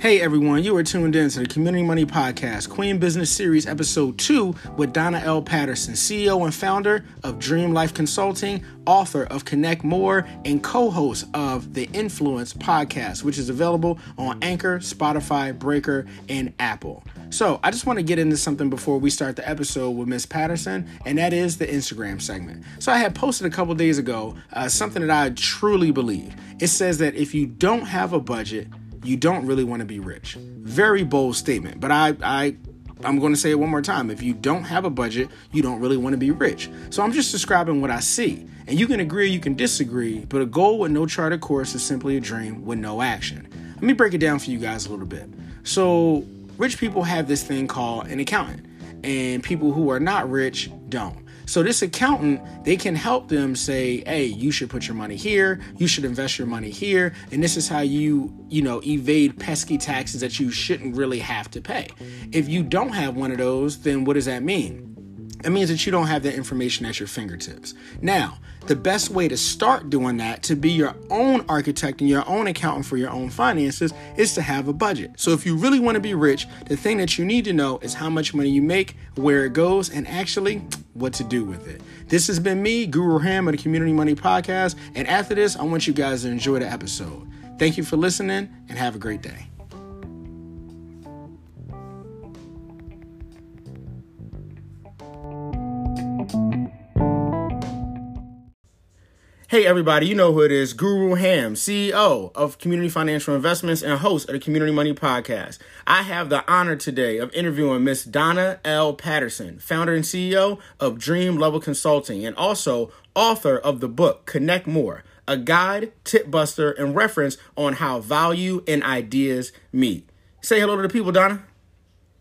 Hey everyone, you are tuned in to the Community Money Podcast, Queen Business Series Episode 2 with Donna L. Patterson, CEO and founder of Dream Life Consulting, author of Connect More, and co-host of the Influence Podcast, which is available on Anchor, Spotify, Breaker, and Apple. So I just want to get into something before we start the episode with Ms. Patterson, and that is the Instagram segment. So I had posted a couple days ago something that I truly believe. It says that if you don't have a budget, you don't really want to be rich. Very bold statement, but I'm going to say it one more time. If you don't have a budget, you don't really want to be rich. So I'm just describing what I see. And you can agree, you can disagree, but a goal with no charted course is simply a dream with no action. Let me break it down for you guys a little bit. So rich people have this thing called an accountant, and people who are not rich don't. So this accountant, they can help them say, hey, you should put your money here. You should invest your money here. And this is how you evade pesky taxes that you shouldn't really have to pay. If you don't have one of those, then what does that mean? It means that you don't have that information at your fingertips. Now, the best way to start doing that, to be your own architect and your own accountant for your own finances, is to have a budget. So if you really want to be rich, the thing that you need to know is how much money you make, where it goes, and actually what to do with it. This has been me, Guru Ham of the Community Money Podcast. And after this, I want you guys to enjoy the episode. Thank you for listening and have a great day. Hey everybody, you know who it is, Guru Ham, CEO of Community Financial Investments and host of the Community Money Podcast. I have the honor today of interviewing Miss Donna L. Patterson, founder and CEO of Dream Level Consulting, and also author of the book Connect More, A Guide, Tip Buster, and Reference on How Value and Ideas Meet. Say hello to the people, Donna.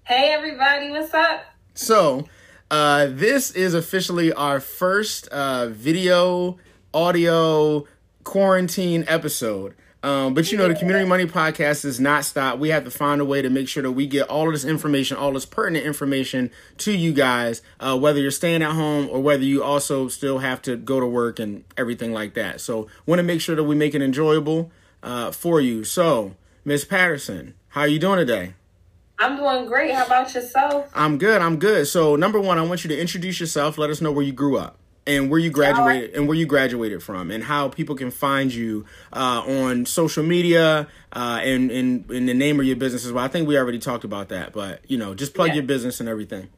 Hey everybody, what's up? So, this is officially our first video audio quarantine episode. But you know, the Community Money Podcast does not stop. We have to find a way to make sure that we get all of this information, all this pertinent information to you guys, whether you're staying at home or whether you also still have to go to work and everything like that. So want to make sure that we make it enjoyable for you. So Ms. Patterson, how are you doing today? I'm doing great. How about yourself? I'm good. So number one, I want you to introduce yourself. Let us know where you grew up and where you graduated from, and how people can find you on social media and in the name of your business as well. I think we already talked about that, but just plug your business and everything.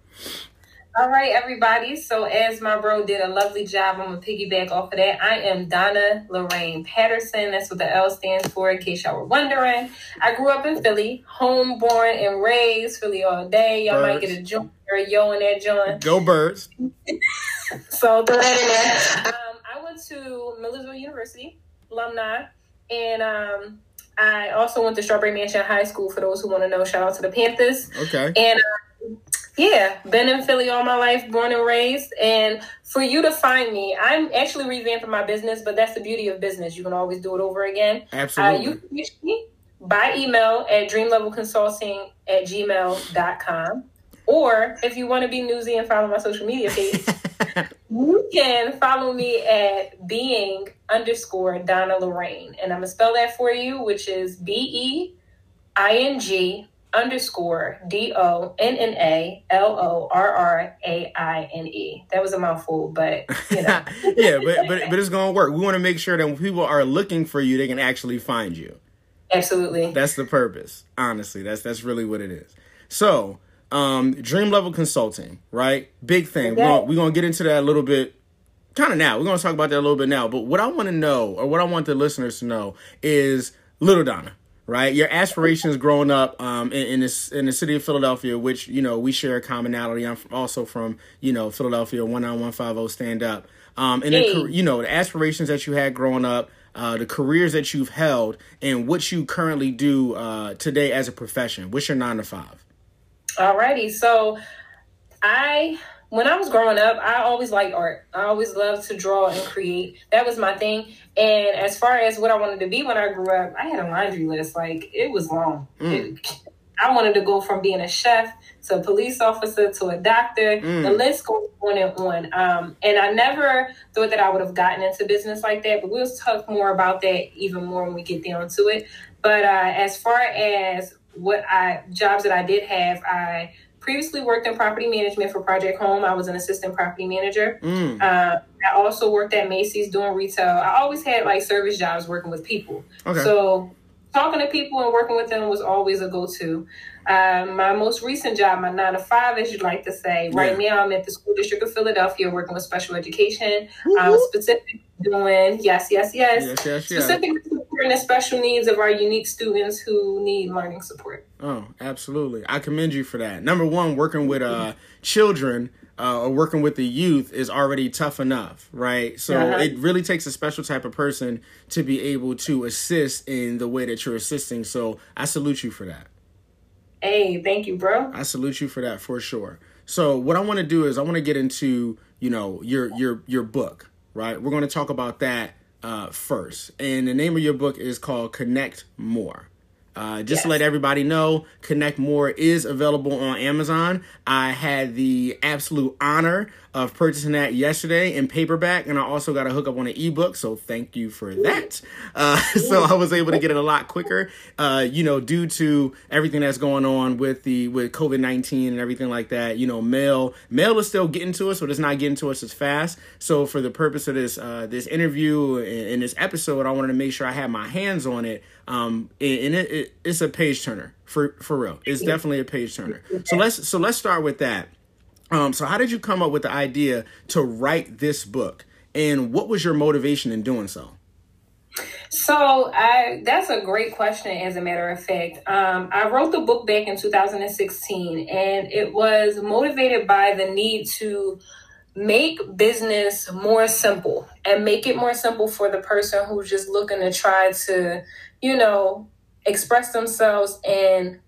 All right, everybody. So as my bro did a lovely job, I'm going to piggyback off of that. I am Donna Lorraine Patterson. That's what the L stands for, in case y'all were wondering. I grew up in Philly, homeborn and raised, Philly all day. Y'all birds. Might get a joint or a yo in that joint. Go birds. So throw that in there. I went to Millersville University, alumni, and I also went to Strawberry Mansion High School, for those who want to know. Shout out to the Panthers. Okay. And been in Philly all my life, born and raised. And for you to find me, I'm actually revamping my business, but that's the beauty of business. You can always do it over again. Absolutely. You can reach me by email at dreamlevelconsulting@gmail.com. Or if you want to be newsy and follow my social media page, you can follow me at being_donnalorraine. And I'm going to spell that for you, which is being_Donnalorraine. That was a mouthful, but yeah, but it's gonna work. We want to make sure that when people are looking for you, they can actually find you. Absolutely, that's the purpose. Honestly, that's really what it is. So, Dream Level Consulting, right? Big thing. Yeah. We're gonna get into that a little bit. Kind of now. We're gonna talk about that a little bit now. But what I want to know, or what I want the listeners to know, is Little Donna. Right. Your aspirations growing up in the city of Philadelphia, which, we share a commonality. I'm also from, Philadelphia, 19150 stand up. And the aspirations that you had growing up, the careers that you've held, and what you currently do today as a profession. What's your 9 to 5? All righty. So when I was growing up, I always liked art. I always loved to draw and create. That was my thing. And as far as what I wanted to be when I grew up, I had a laundry list. Like, it was long. I wanted to go from being a chef to a police officer to a doctor. The list goes on and on. And I never thought that I would have gotten into business like that. But we'll talk more about that even more when we get down to it. But as far as jobs that I did have, I previously worked in property management for Project Home. I was an assistant property manager. I also worked at Macy's doing retail. I always had like service jobs working with people. Okay. So talking to people and working with them was always a go-to. My most recent job, my 9-to-5, as you'd like to say, right now I'm at the School District of Philadelphia working with special education. Specifically doing, specifically supporting the special needs of our unique students who need learning support. Oh, absolutely. I commend you for that. Number one, working with children or working with the youth is already tough enough, right? So it really takes a special type of person to be able to assist in the way that you're assisting. So I salute you for that. Hey, thank you, bro. I salute you for that for sure. So what I want to do is I want to get into, you know, your book, right? We're going to talk about that first. And the name of your book is called Connect More. Just to let everybody know, Connect More is available on Amazon. I had the absolute honor of purchasing that yesterday in paperback, and I also got a hookup on an ebook, so thank you for that. So I was able to get it a lot quicker, you know, due to everything that's going on with the COVID-19 and everything like that. You know, mail is still getting to us, but it's not getting to us as fast. So for the purpose of this this interview and this episode, I wanted to make sure I had my hands on it. And it's a page turner for real. It's definitely a page turner. So let's start with that. So how did you come up with the idea to write this book, and what was your motivation in doing so? So that's a great question. As a matter of fact, I wrote the book back in 2016, and it was motivated by the need to make business more simple and make it more simple for the person who's just looking to try to, you know, express themselves and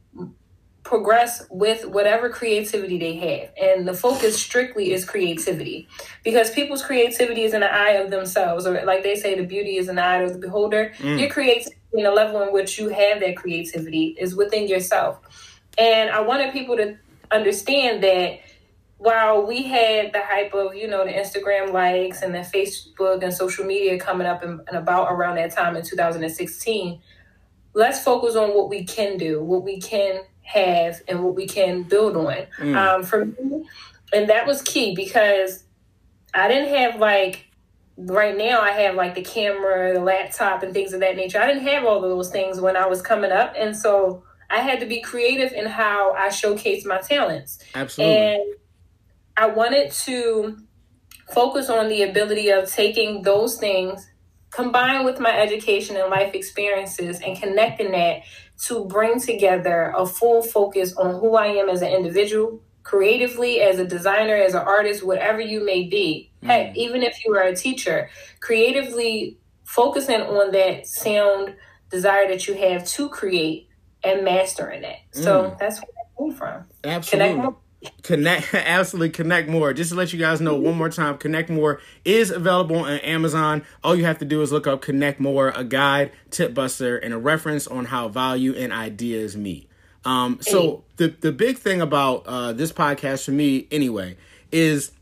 progress with whatever creativity they have. And the focus strictly is creativity, because people's creativity is in the eye of themselves. Or like they say, the beauty is in the eye of the beholder. Your creativity and the level in which you have that creativity is within yourself. And I wanted people to understand that while we had the hype of, you know, the Instagram likes and the Facebook and social media coming up and about around that time in 2016, let's focus on what we can do, what we can have, and what we can build on. For me, and that was key, because I didn't have like, right now I have like the camera, the laptop, and things of that nature. I didn't have all of those things when I was coming up. And so I had to be creative in how I showcased my talents. Absolutely. And I wanted to focus on the ability of taking those things combined with my education and life experiences and connecting that to bring together a full focus on who I am as an individual, creatively, as a designer, as an artist, whatever you may be. Heck, even if you are a teacher, creatively focusing on that sound desire that you have to create and mastering it. So that's where I came from. Absolutely. Connect More. Just to let you guys know one more time, Connect More is available on Amazon. All you have to do is look up Connect More, a guide, Tip Buster, and a reference on how value and ideas meet. So the big thing about this podcast for me anyway is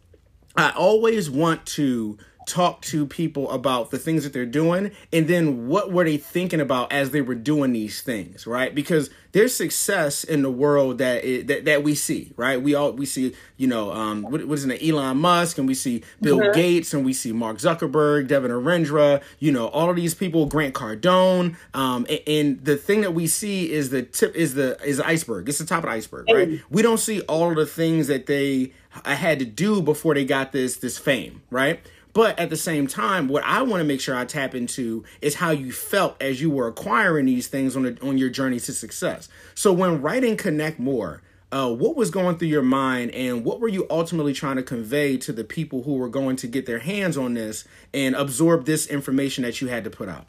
I always want to talk to people about the things that they're doing, and then what were they thinking about as they were doing these things, right? Because there's success in the world that we see, right? We see, you know, Elon Musk, and we see Bill Gates, and we see Mark Zuckerberg, Devin Arendra, you know, all of these people, Grant Cardone, and the thing that we see is the iceberg. It's the top of the iceberg, right? We don't see all of the things that they had to do before they got this fame, right? But at the same time, what I want to make sure I tap into is how you felt as you were acquiring these things on your journey to success. So when writing Connect More, what was going through your mind, and what were you ultimately trying to convey to the people who were going to get their hands on this and absorb this information that you had to put out?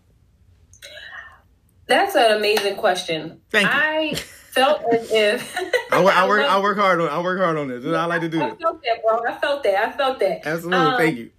That's an amazing question. Thank you. I felt as if I work hard on this. I like to do it. I felt that. Absolutely. Thank you.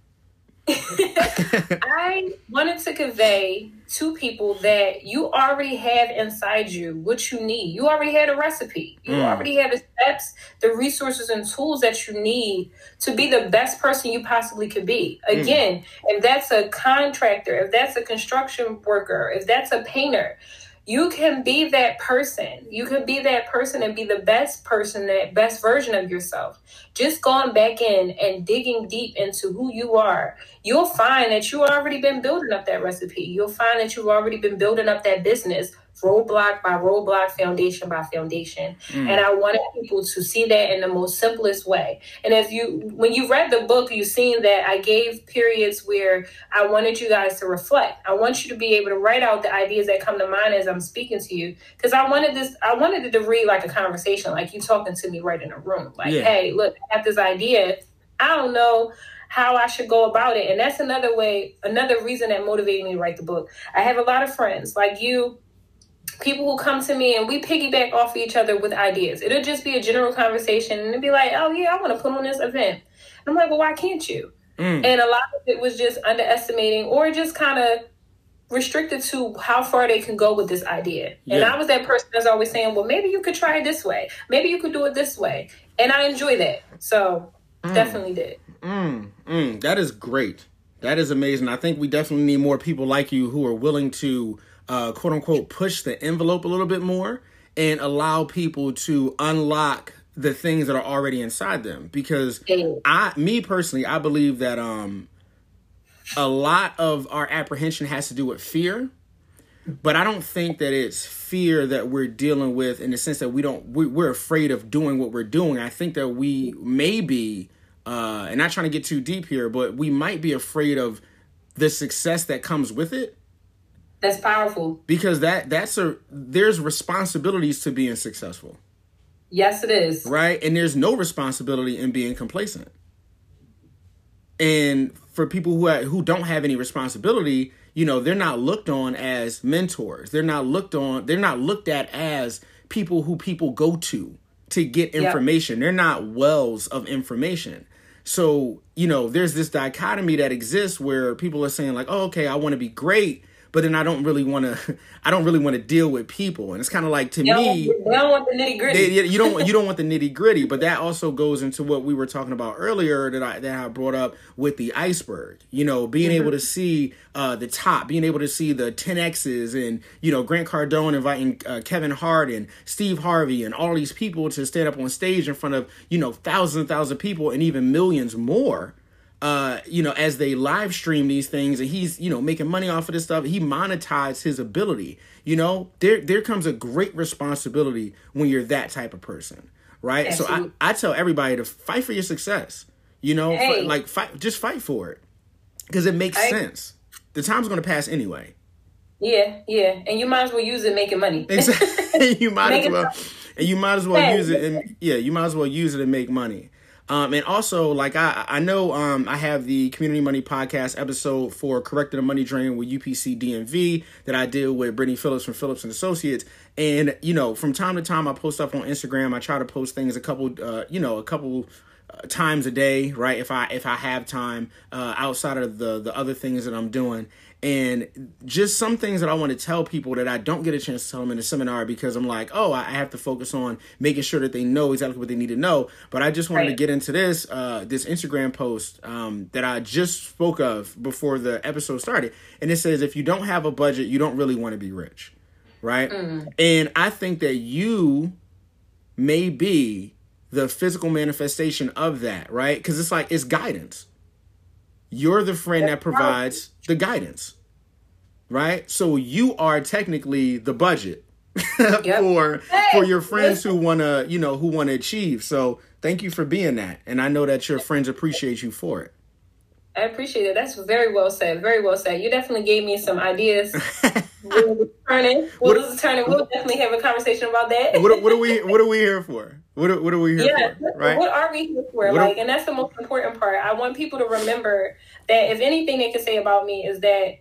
I wanted to convey to people that you already have inside you what you need. You already had a recipe. You already had the steps, the resources, and tools that you need to be the best person you possibly could be. Again, if that's a contractor, if that's a construction worker, if that's a painter, You can be that person. You can be that person and be the best person, that best version of yourself. Just going back in and digging deep into who you are, you'll find that you've already been building up that recipe. You'll find that you've already been building up that business, roadblock by roadblock, foundation by foundation. And I wanted people to see that in the most simplest way. And if you, when you read the book, you've seen that I gave periods where I wanted you guys to reflect. I want you to be able to write out the ideas that come to mind as I'm speaking to you. Because I wanted it to read like a conversation, like you talking to me right in a room. Like, hey, look, I have this idea. I don't know how I should go about it. And that's another way, another reason that motivated me to write the book. I have a lot of friends like you, people who come to me, and we piggyback off of each other with ideas. It'll just be a general conversation, and it'll be like, oh yeah, I want to put on this event. And I'm like, well, why can't you? And a lot of it was just underestimating or just kind of restricted to how far they can go with this idea. And I was that person that's always saying, well, maybe you could try it this way. Maybe you could do it this way. And I enjoy that. So definitely did. That is great. That is amazing. I think we definitely need more people like you who are willing to quote unquote push the envelope a little bit more and allow people to unlock the things that are already inside them. Because I believe that a lot of our apprehension has to do with fear, but I don't think that it's fear that we're dealing with in the sense that we're afraid of doing what we're doing. I think that we may be, and not trying to get too deep here, but we might be afraid of the success that comes with it. That's powerful. Because there's responsibilities to being successful. Yes, it is. Right? And there's no responsibility in being complacent. And for people who don't have any responsibility, you know, they're not looked on as mentors. They're not looked at as people who people go to get information. Yep. They're not wells of information. So, you know, there's this dichotomy that exists where people are saying like, oh, okay, I want to be great, but then I don't really want to deal with people. And it's kind of like, they don't want the nitty gritty. You don't want the nitty gritty. But that also goes into what we were talking about earlier that I brought up with the iceberg, you know, being able to see the top, being able to see the 10Xs and, you know, Grant Cardone inviting Kevin Hart and Steve Harvey and all these people to stand up on stage in front of, you know, thousands and thousands of people and even millions more. You know, as they live stream these things and he's, you know, making money off of this stuff, he monetized his ability. You know, there comes a great responsibility when you're that type of person. Right. Absolutely. So I tell everybody to fight for your success, you know, just fight for it because it makes sense. The time's going to pass anyway. Yeah. And you might as well use it making money. Exactly. You might as well use it and make money. And also, like, I know I have the Community Money Podcast episode for Correcting the Money Drain with UPC DMV that I did with Brittany Phillips from Phillips & Associates. And, you know, from time to time, I post stuff on Instagram. I try to post things a couple times a day, right, if I have time outside of the other things that I'm doing. And just some things that I want to tell people that I don't get a chance to tell them in a seminar because I'm like, oh, I have to focus on making sure that they know exactly what they need to know. But I just wanted to get into this Instagram post that I just spoke of before the episode started. And it says, if you don't have a budget, you don't really want to be rich, right? And I think that you may be the physical manifestation of that, right? Because it's like, it's guidance. You're the friend that provides the guidance, right? So you are technically the budget for your friends who want to achieve. So thank you for being that. And I know that your friends appreciate you for it. I appreciate it. That's very well said. Very well said. You definitely gave me some ideas. We'll definitely have a conversation about that. What are we here for? What are we here for? Right? What are we here for? And that's the most important part. I want people to remember that if anything they can say about me is that,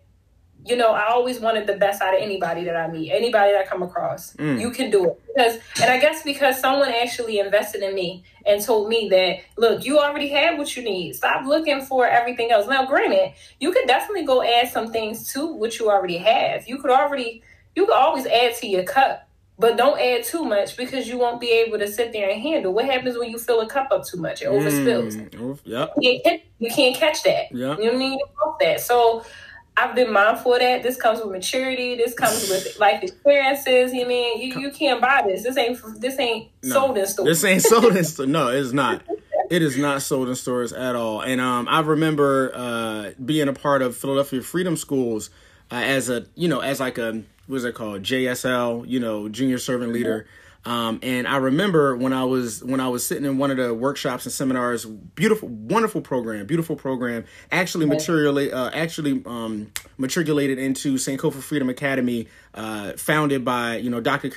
you know, I always wanted the best out of anybody that I meet, anybody that I come across. You can do it. Because someone actually invested in me and told me that, look, you already have what you need. Stop looking for everything else. Now, granted, you could definitely go add some things to what you already have. You could always add to your cup, but don't add too much because you won't be able to sit there and handle. What happens when you fill a cup up too much? It overspills. You can't catch that. Yep. You need to help that. So I've been mindful of that. This comes with maturity. This comes with life experiences. I mean, you can't buy this. This ain't sold in stores. This ain't sold in stores. No, it's not. It is not sold in stores at all. And I remember being a part of Philadelphia Freedom Schools as what's it called? JSL, junior servant leader. And I remember when I was sitting in one of the workshops and seminars, beautiful program, actually matriculated into St. Cofa Freedom Academy, founded by, Dr.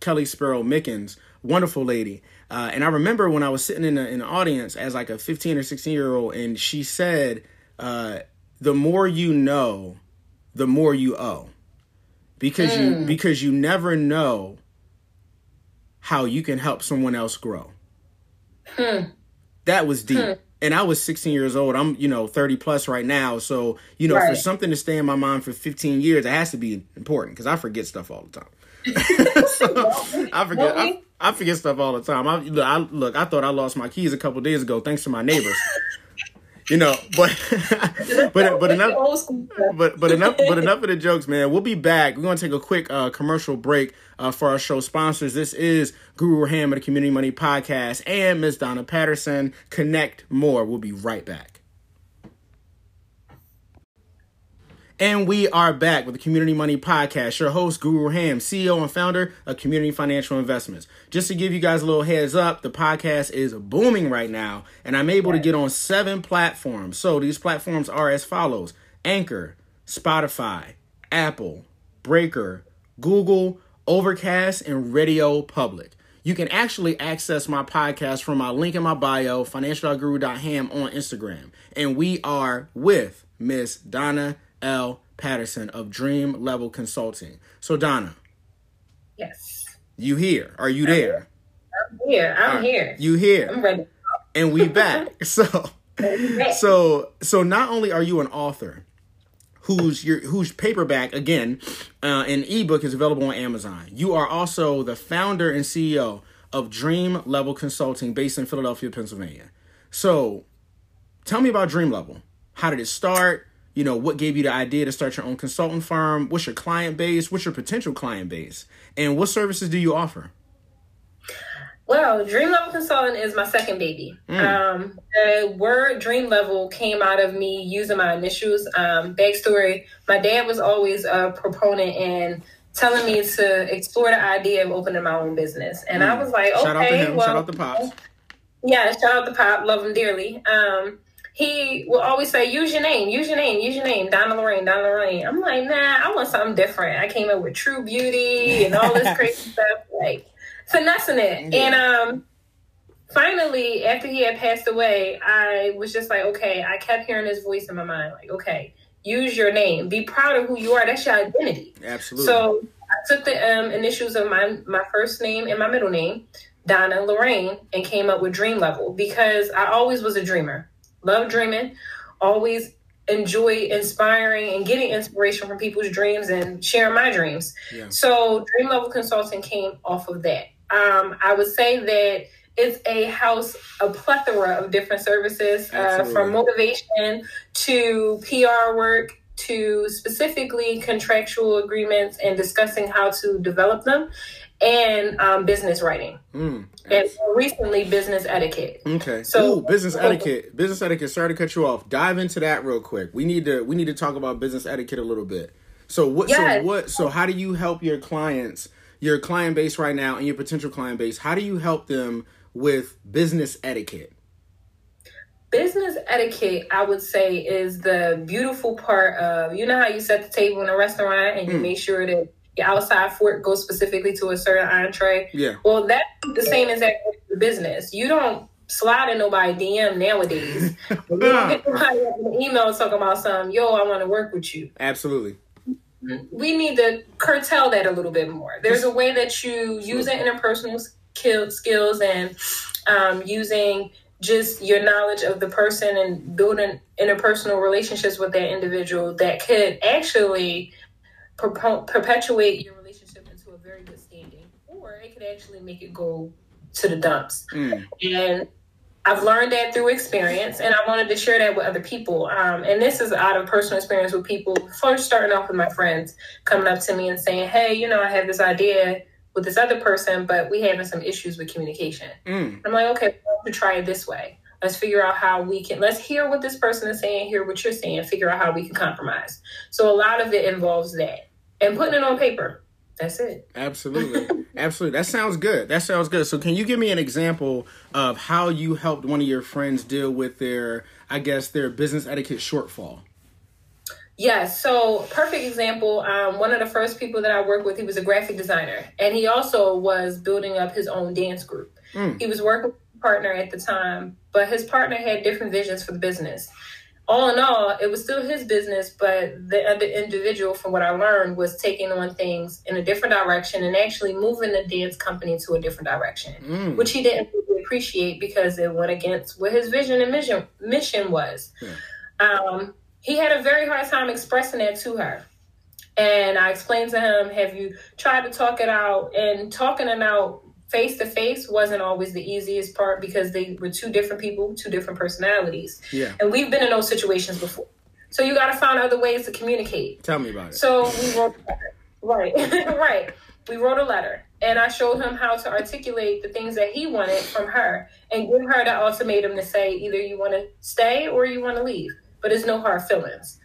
Kelly Sparrow Mickens, wonderful lady. And I remember when I was sitting in an audience as like a 15 or 16 year old, and she said, the more you know, the more you owe, because you never know how you can help someone else grow. That was deep. And I was 16 years old. I'm, 30 plus right now. So, right. For something to stay in my mind for 15 years, it has to be important because I forget stuff all the time. I forget stuff all the time. I thought I lost my keys a couple of days ago, thanks to my neighbors. But enough of the jokes, man. We'll be back. We're going to take a quick commercial break for our show sponsors. This is Guru Ham of the Community Money Podcast and Ms. Donna Patterson. Connect More. We'll be right back. And we are back with the Community Money Podcast. Your host, Guru Ham, CEO and founder of Community Financial Investments. Just to give you guys a little heads up, the podcast is booming right now, and I'm able to get on 7 platforms. So these platforms are as follows: Anchor, Spotify, Apple, Breaker, Google, Overcast, and Radio Public. You can actually access my podcast from my link in my bio, financial.guru.ham on Instagram. And we are with Miss Donna L. Patterson of Dream Level Consulting. So Donna. Yes. You here? Are you there? I'm here. I'm here. You here? I'm ready. And we back. So not only are you an author whose paperback again, an ebook is available on Amazon. You are also the founder and CEO of Dream Level Consulting based in Philadelphia, Pennsylvania. So tell me about Dream Level. How did it start? What gave you the idea to start your own consulting firm? What's your client base? What's your potential client base? And what services do you offer? Well, Dream Level Consulting is my second baby. The word Dream Level came out of me using my initials. Backstory, my dad was always a proponent and telling me to explore the idea of opening my own business. And I was like, okay. Shout out to him. Shout out to Pops. Yeah, shout out to Pop. Love him dearly. He will always say, use your name, Donna Lorraine. I'm like, nah, I want something different. I came up with True Beauty and all this crazy stuff, like finessing it. Yeah. And finally, after he had passed away, I was just like, okay, I kept hearing this voice in my mind, like, okay, use your name. Be proud of who you are. That's your identity. Absolutely. So I took the initials of my first name and my middle name, Donna Lorraine, and came up with Dream Level because I always was a dreamer. Love dreaming, always enjoy inspiring and getting inspiration from people's dreams and sharing my dreams. Yeah. So Dream Level Consulting came off of that. I would say that it's a plethora of different services, from motivation to PR work to specifically contractual agreements and discussing how to develop them. And business writing, and more recently business etiquette. Okay, so business etiquette. Sorry to cut you off. Dive into that real quick. We need to talk about business etiquette a little bit. So what? Yes. So how do you help your clients, your client base right now, and your potential client base? How do you help them with business etiquette? Business etiquette, I would say, is the beautiful part of how you set the table in a restaurant and you make sure that your outside fork goes specifically to a certain entree. Yeah. Well, that's the same as that business. You don't slide in nobody DM nowadays. You don't get somebody an email talking about something. Yo, I want to work with you. Absolutely. We need to curtail that a little bit more. There's a way that you use interpersonal skills and using just your knowledge of the person and building interpersonal relationships with that individual that could actually perpetuate your relationship into a very good standing, or it could actually make it go to the dumps. And I've learned that through experience, and I wanted to share that with other people. And this is out of personal experience with people, first starting off with my friends coming up to me and saying, hey, you know, I have this idea with this other person, but we having some issues with communication. I'm like, okay, we'll try it this way. Let's figure out how we can, let's hear what this person is saying, hear what you're saying, figure out how we can compromise. So a lot of it involves that and putting it on paper. That's it. Absolutely. Absolutely. That sounds good. That sounds good. So can you give me an example of how you helped one of your friends deal with their, I guess, their business etiquette shortfall? Yeah. So perfect example. One of the first people that I worked with, he was a graphic designer, and he also was building up his own dance group. He was working with a partner at the time, but his partner had different visions for the business. All in all, it was still his business, but the other individual, from what I learned, was taking on things in a different direction and actually moving the dance company to a different direction, which he didn't really appreciate because it went against what his vision and mission was. He had a very hard time expressing that to her. And I explained to him, have you tried to talk it out? And talking it out face-to-face wasn't always the easiest part because they were two different people, two different personalities. And we've been in those situations before. So you got to find other ways to communicate. Tell me about it. So we wrote a letter. We wrote a letter. And I showed him how to articulate the things that he wanted from her and give her the ultimatum to say either you want to stay or you want to leave. But there's no hard feelings.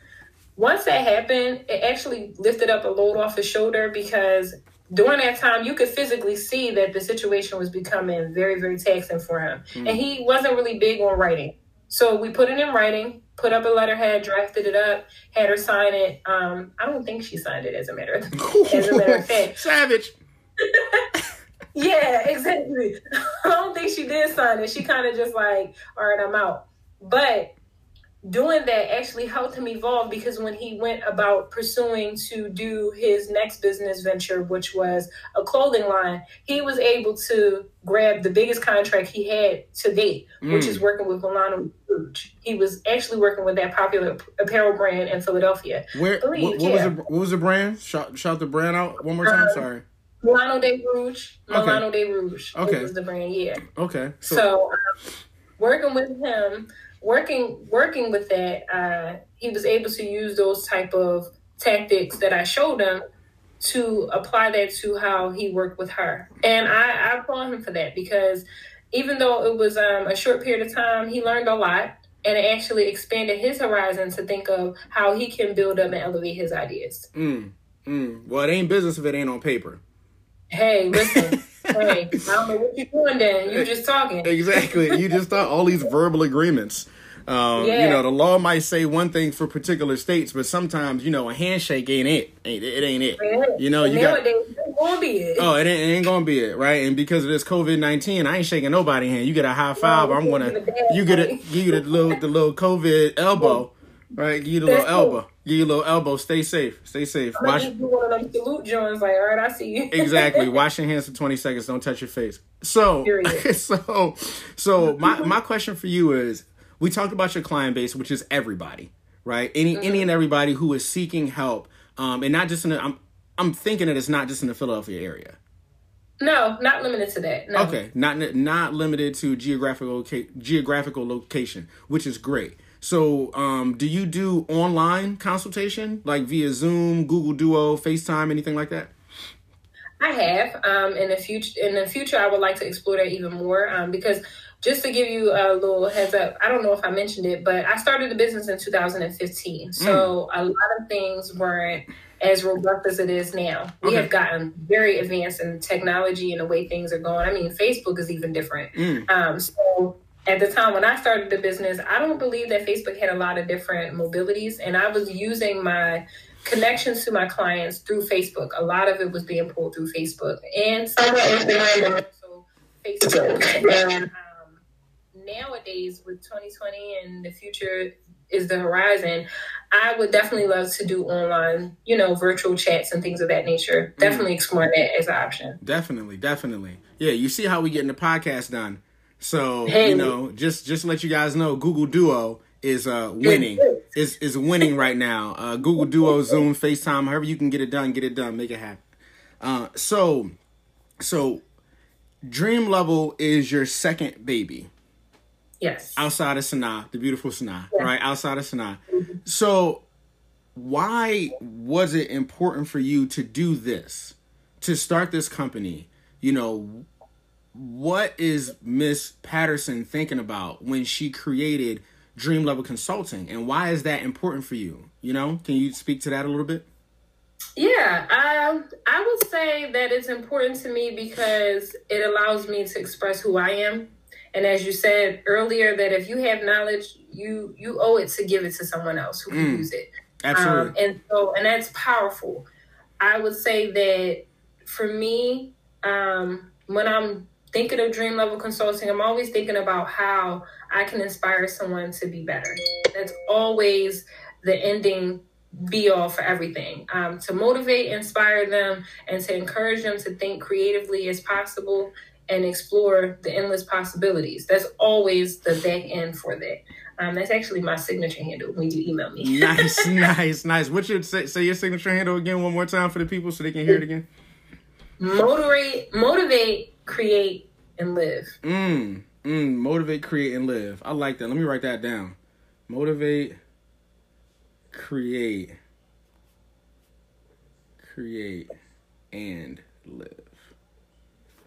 Once that happened, it actually lifted up a load off his shoulder because during that time, you could physically see that the situation was becoming very, very taxing for him. And he wasn't really big on writing. So we put it in writing, put up a letterhead, drafted it up, had her sign it. I don't think she signed it, as a matter of fact. Savage. Yeah, exactly. I don't think she did sign it. She kind of just like, all right, I'm out. But doing that actually helped him evolve, because when he went about pursuing to do his next business venture, which was a clothing line, he was able to grab the biggest contract he had to date, which is working with Milano de Rouge. He was actually working with that popular apparel brand in Philadelphia. What was the brand? Shout the brand out one more time. Sorry. Milano de Rouge. Okay. Was the brand, yeah. Okay. So working with him, working with that, he was able to use those type of tactics that I showed him to apply that to how he worked with her. And I applaud him for that, because even though it was a short period of time, he learned a lot, and it actually expanded his horizon to think of how he can build up and elevate his ideas. Well, it ain't business if it ain't on paper. Hey, listen. Hey, I don't know what you're doing then. You're just talking. Exactly. You just thought all these verbal agreements. You know, the law might say one thing for particular states, but sometimes, you know, a handshake ain't it. You know, it ain't gonna be it, right? And because of this COVID-19, I ain't shaking nobody's hand. You get a high five, you get the little COVID elbow. Right, give you a little elbow. Stay safe. Do one of them salute joints, like, all right, I see you. Exactly. Wash your hands for 20 seconds. Don't touch your face. So my question for you is: we talked about your client base, which is everybody, right? Any and everybody who is seeking help, and not just in the, I'm thinking that it's not just in the Philadelphia area. No, not limited to that. No. Okay, not limited to geographical location, which is great. So, do you do online consultation, like via Zoom, Google Duo, FaceTime, anything like that? I have. In the future, I would like to explore that even more, because just to give you a little heads up, I don't know if I mentioned it, but I started the business in 2015. So a lot of things weren't as robust as it is now. We have gotten very advanced in technology and the way things are going. I mean, Facebook is even different. So at the time when I started the business, I don't believe that Facebook had a lot of different mobilities, and I was using my connections to my clients through Facebook. A lot of it was being pulled through Facebook and some of Instagram, also Facebook. And nowadays, with 2020 and the future is the horizon, I would definitely love to do online, you know, virtual chats and things of that nature. Definitely exploring that as an option. Definitely. Yeah, you see how we getting the podcast done. So, you know, just to let you guys know, Google Duo is winning. Is winning right now. Google Duo, Zoom, FaceTime, however you can get it done, make it happen. So Dream Level is your second baby. Yes. Outside of Sanaa, the beautiful Sanaa, yes. Right? Outside of Sanaa. Mm-hmm. So why was it important for you to do this, to start this company? You know, what is Miss Patterson thinking about when she created Dream Level Consulting, and why is that important for you? You know, can you speak to that a little bit? Yeah, I would say that it's important to me because it allows me to express who I am. And as you said earlier, that if you have knowledge, you owe it to give it to someone else who can use it. Absolutely. And that's powerful. I would say that for me, when I'm thinking of Dream Level Consulting, I'm always thinking about how I can inspire someone to be better. That's always the ending be all for everything, to motivate, inspire them, and to encourage them to think creatively as possible and explore the endless possibilities. That's always the back end for that. That's actually my signature handle when you email me. Nice, nice, nice. What's your say your signature handle again one more time for the people so they can hear it again? Motivate, create, and live. Motivate, create, and live. I like that. Let me write that down. Motivate, create, and live.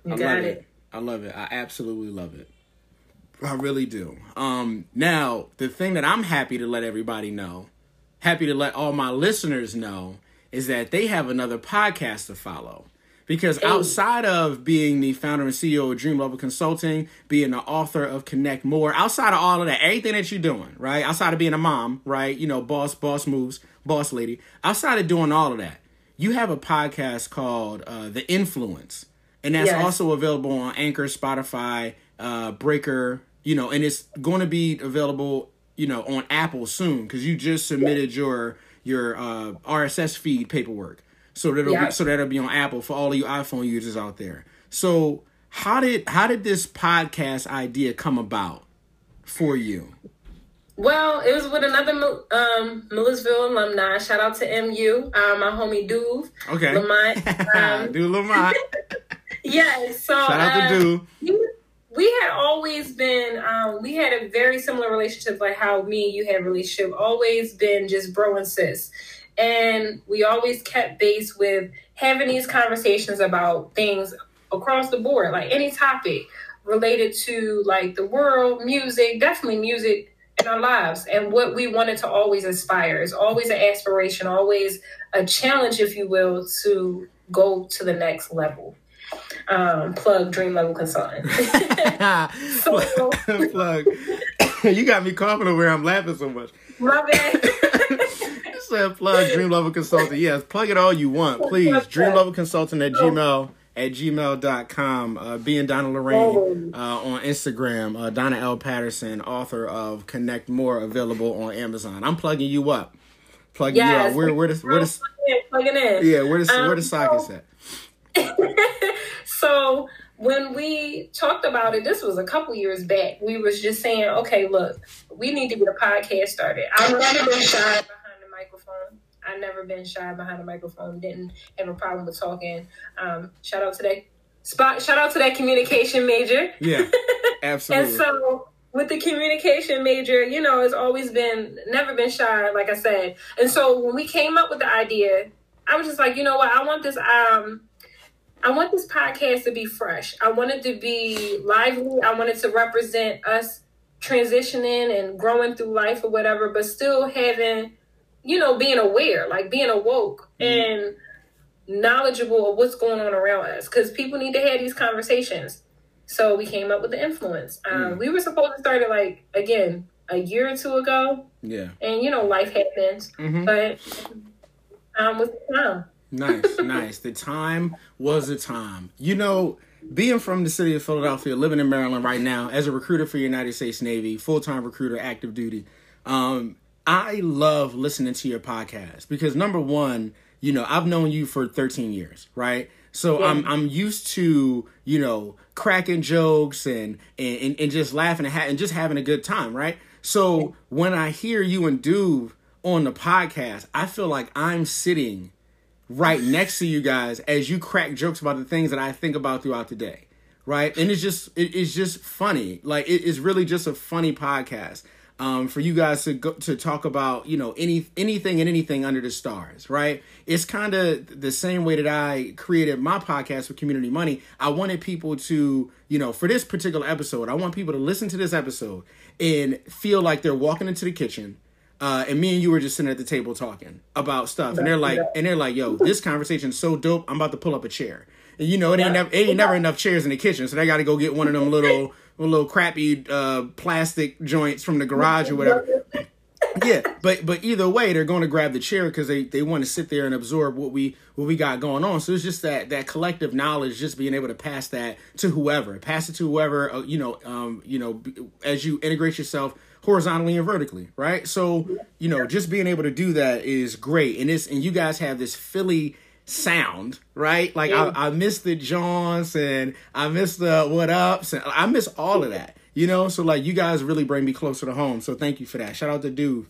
You got it. I love it. I absolutely love it. I really do. Now, the thing that I'm happy to let everybody know, happy to let all my listeners know, is that they have another podcast to follow. Because outside of being the founder and CEO of Dream Level Consulting, being the author of Connect More, outside of all of that, everything that you're doing, right? Outside of being a mom, right? You know, boss moves, boss lady. Outside of doing all of that, you have a podcast called The Influence. And that's also available on Anchor, Spotify, Breaker, you know, and it's going to be available, you know, on Apple soon because you just submitted your RSS feed paperwork. So that'll be on Apple for all of you iPhone users out there. So how did this podcast idea come about for you? Well, it was with another Millersville alumni. Shout out to MU, my homie Duv Lamont. Duv Lamont. Yes. So shout out to Duv. We had always been, we had a very similar relationship, like how me and you had a relationship, always been just bro and sis. And we always kept base with having these conversations about things across the board, like any topic related to like the world, music, definitely music in our lives. And what we wanted to always inspire is always an aspiration, always a challenge, if you will, to go to the next level. Plug Dream Level Consulting. So, plug. You got me coughing over here. I'm laughing so much. My bad. Said plug Dream Level Consulting. Yes, plug it all you want, please. dreamlevelconsulting@gmail.com. Being Donna Lorraine on Instagram. Donna L. Patterson, author of Connect More, available on Amazon. I'm plugging you up. You up. Where the plug in. Yeah, where the sock is at. So when we talked about it, this was a couple years back, we was just saying, okay, look, we need to get a podcast started. I've never been shy behind the microphone. Didn't have a problem with talking. Shout out to that communication major. Yeah, absolutely. And so with the communication major, you know, it's always been, never been shy, like I said. And so when we came up with the idea, I was just like, you know what, I want this podcast to be fresh. I want it to be lively. I want it to represent us transitioning and growing through life or whatever, but still having, you know, being aware, like being awoke and knowledgeable of what's going on around us, because people need to have these conversations. So we came up with The Influence. We were supposed to start it, like, again, a year or two ago. Yeah. And, you know, life happens. Mm-hmm. But with the time. Nice. The time was the time. You know, being from the city of Philadelphia, living in Maryland right now, as a recruiter for the United States Navy, full-time recruiter, active duty, I love listening to your podcast because, number one, you know, I've known you for 13 years, right? So I'm used to, you know, cracking jokes and just laughing and just having a good time, right? So when I hear you and Duv on the podcast, I feel like I'm sitting right next to you guys as you crack jokes about the things that I think about throughout the day, right? And it's just funny. Like, it is really just a funny podcast for you guys to go to talk about, you know, anything and anything under the stars, right? It's kind of the same way that I created my podcast with Community Money. I wanted people to, you know, for this particular episode, I want people to listen to this episode and feel like they're walking into the kitchen. And me and you were just sitting at the table talking about stuff, and they're like, yo, this conversation's so dope. I'm about to pull up a chair, and you know, it ain't never enough chairs in the kitchen, so they got to go get one of them little crappy plastic joints from the garage or whatever. Yeah, but either way, they're going to grab the chair because they want to sit there and absorb what we got going on. So it's just that collective knowledge, just being able to pass that to whoever, as you integrate yourself horizontally and vertically, right? So, you know, just being able to do that is great. And you guys have this Philly sound, right? Like, yeah. I miss the jaunts and I miss the what ups and I miss all of that, you know? So like, you guys really bring me closer to home. So thank you for that. Shout out to Duv,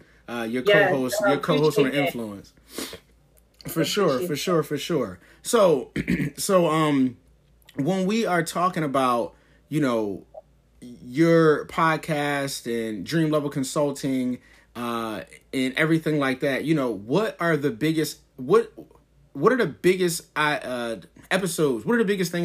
your co-host on Influence. For sure. So, when we are talking about, you know, your podcast and Dream Level Consulting and everything like that, you know, what are the biggest things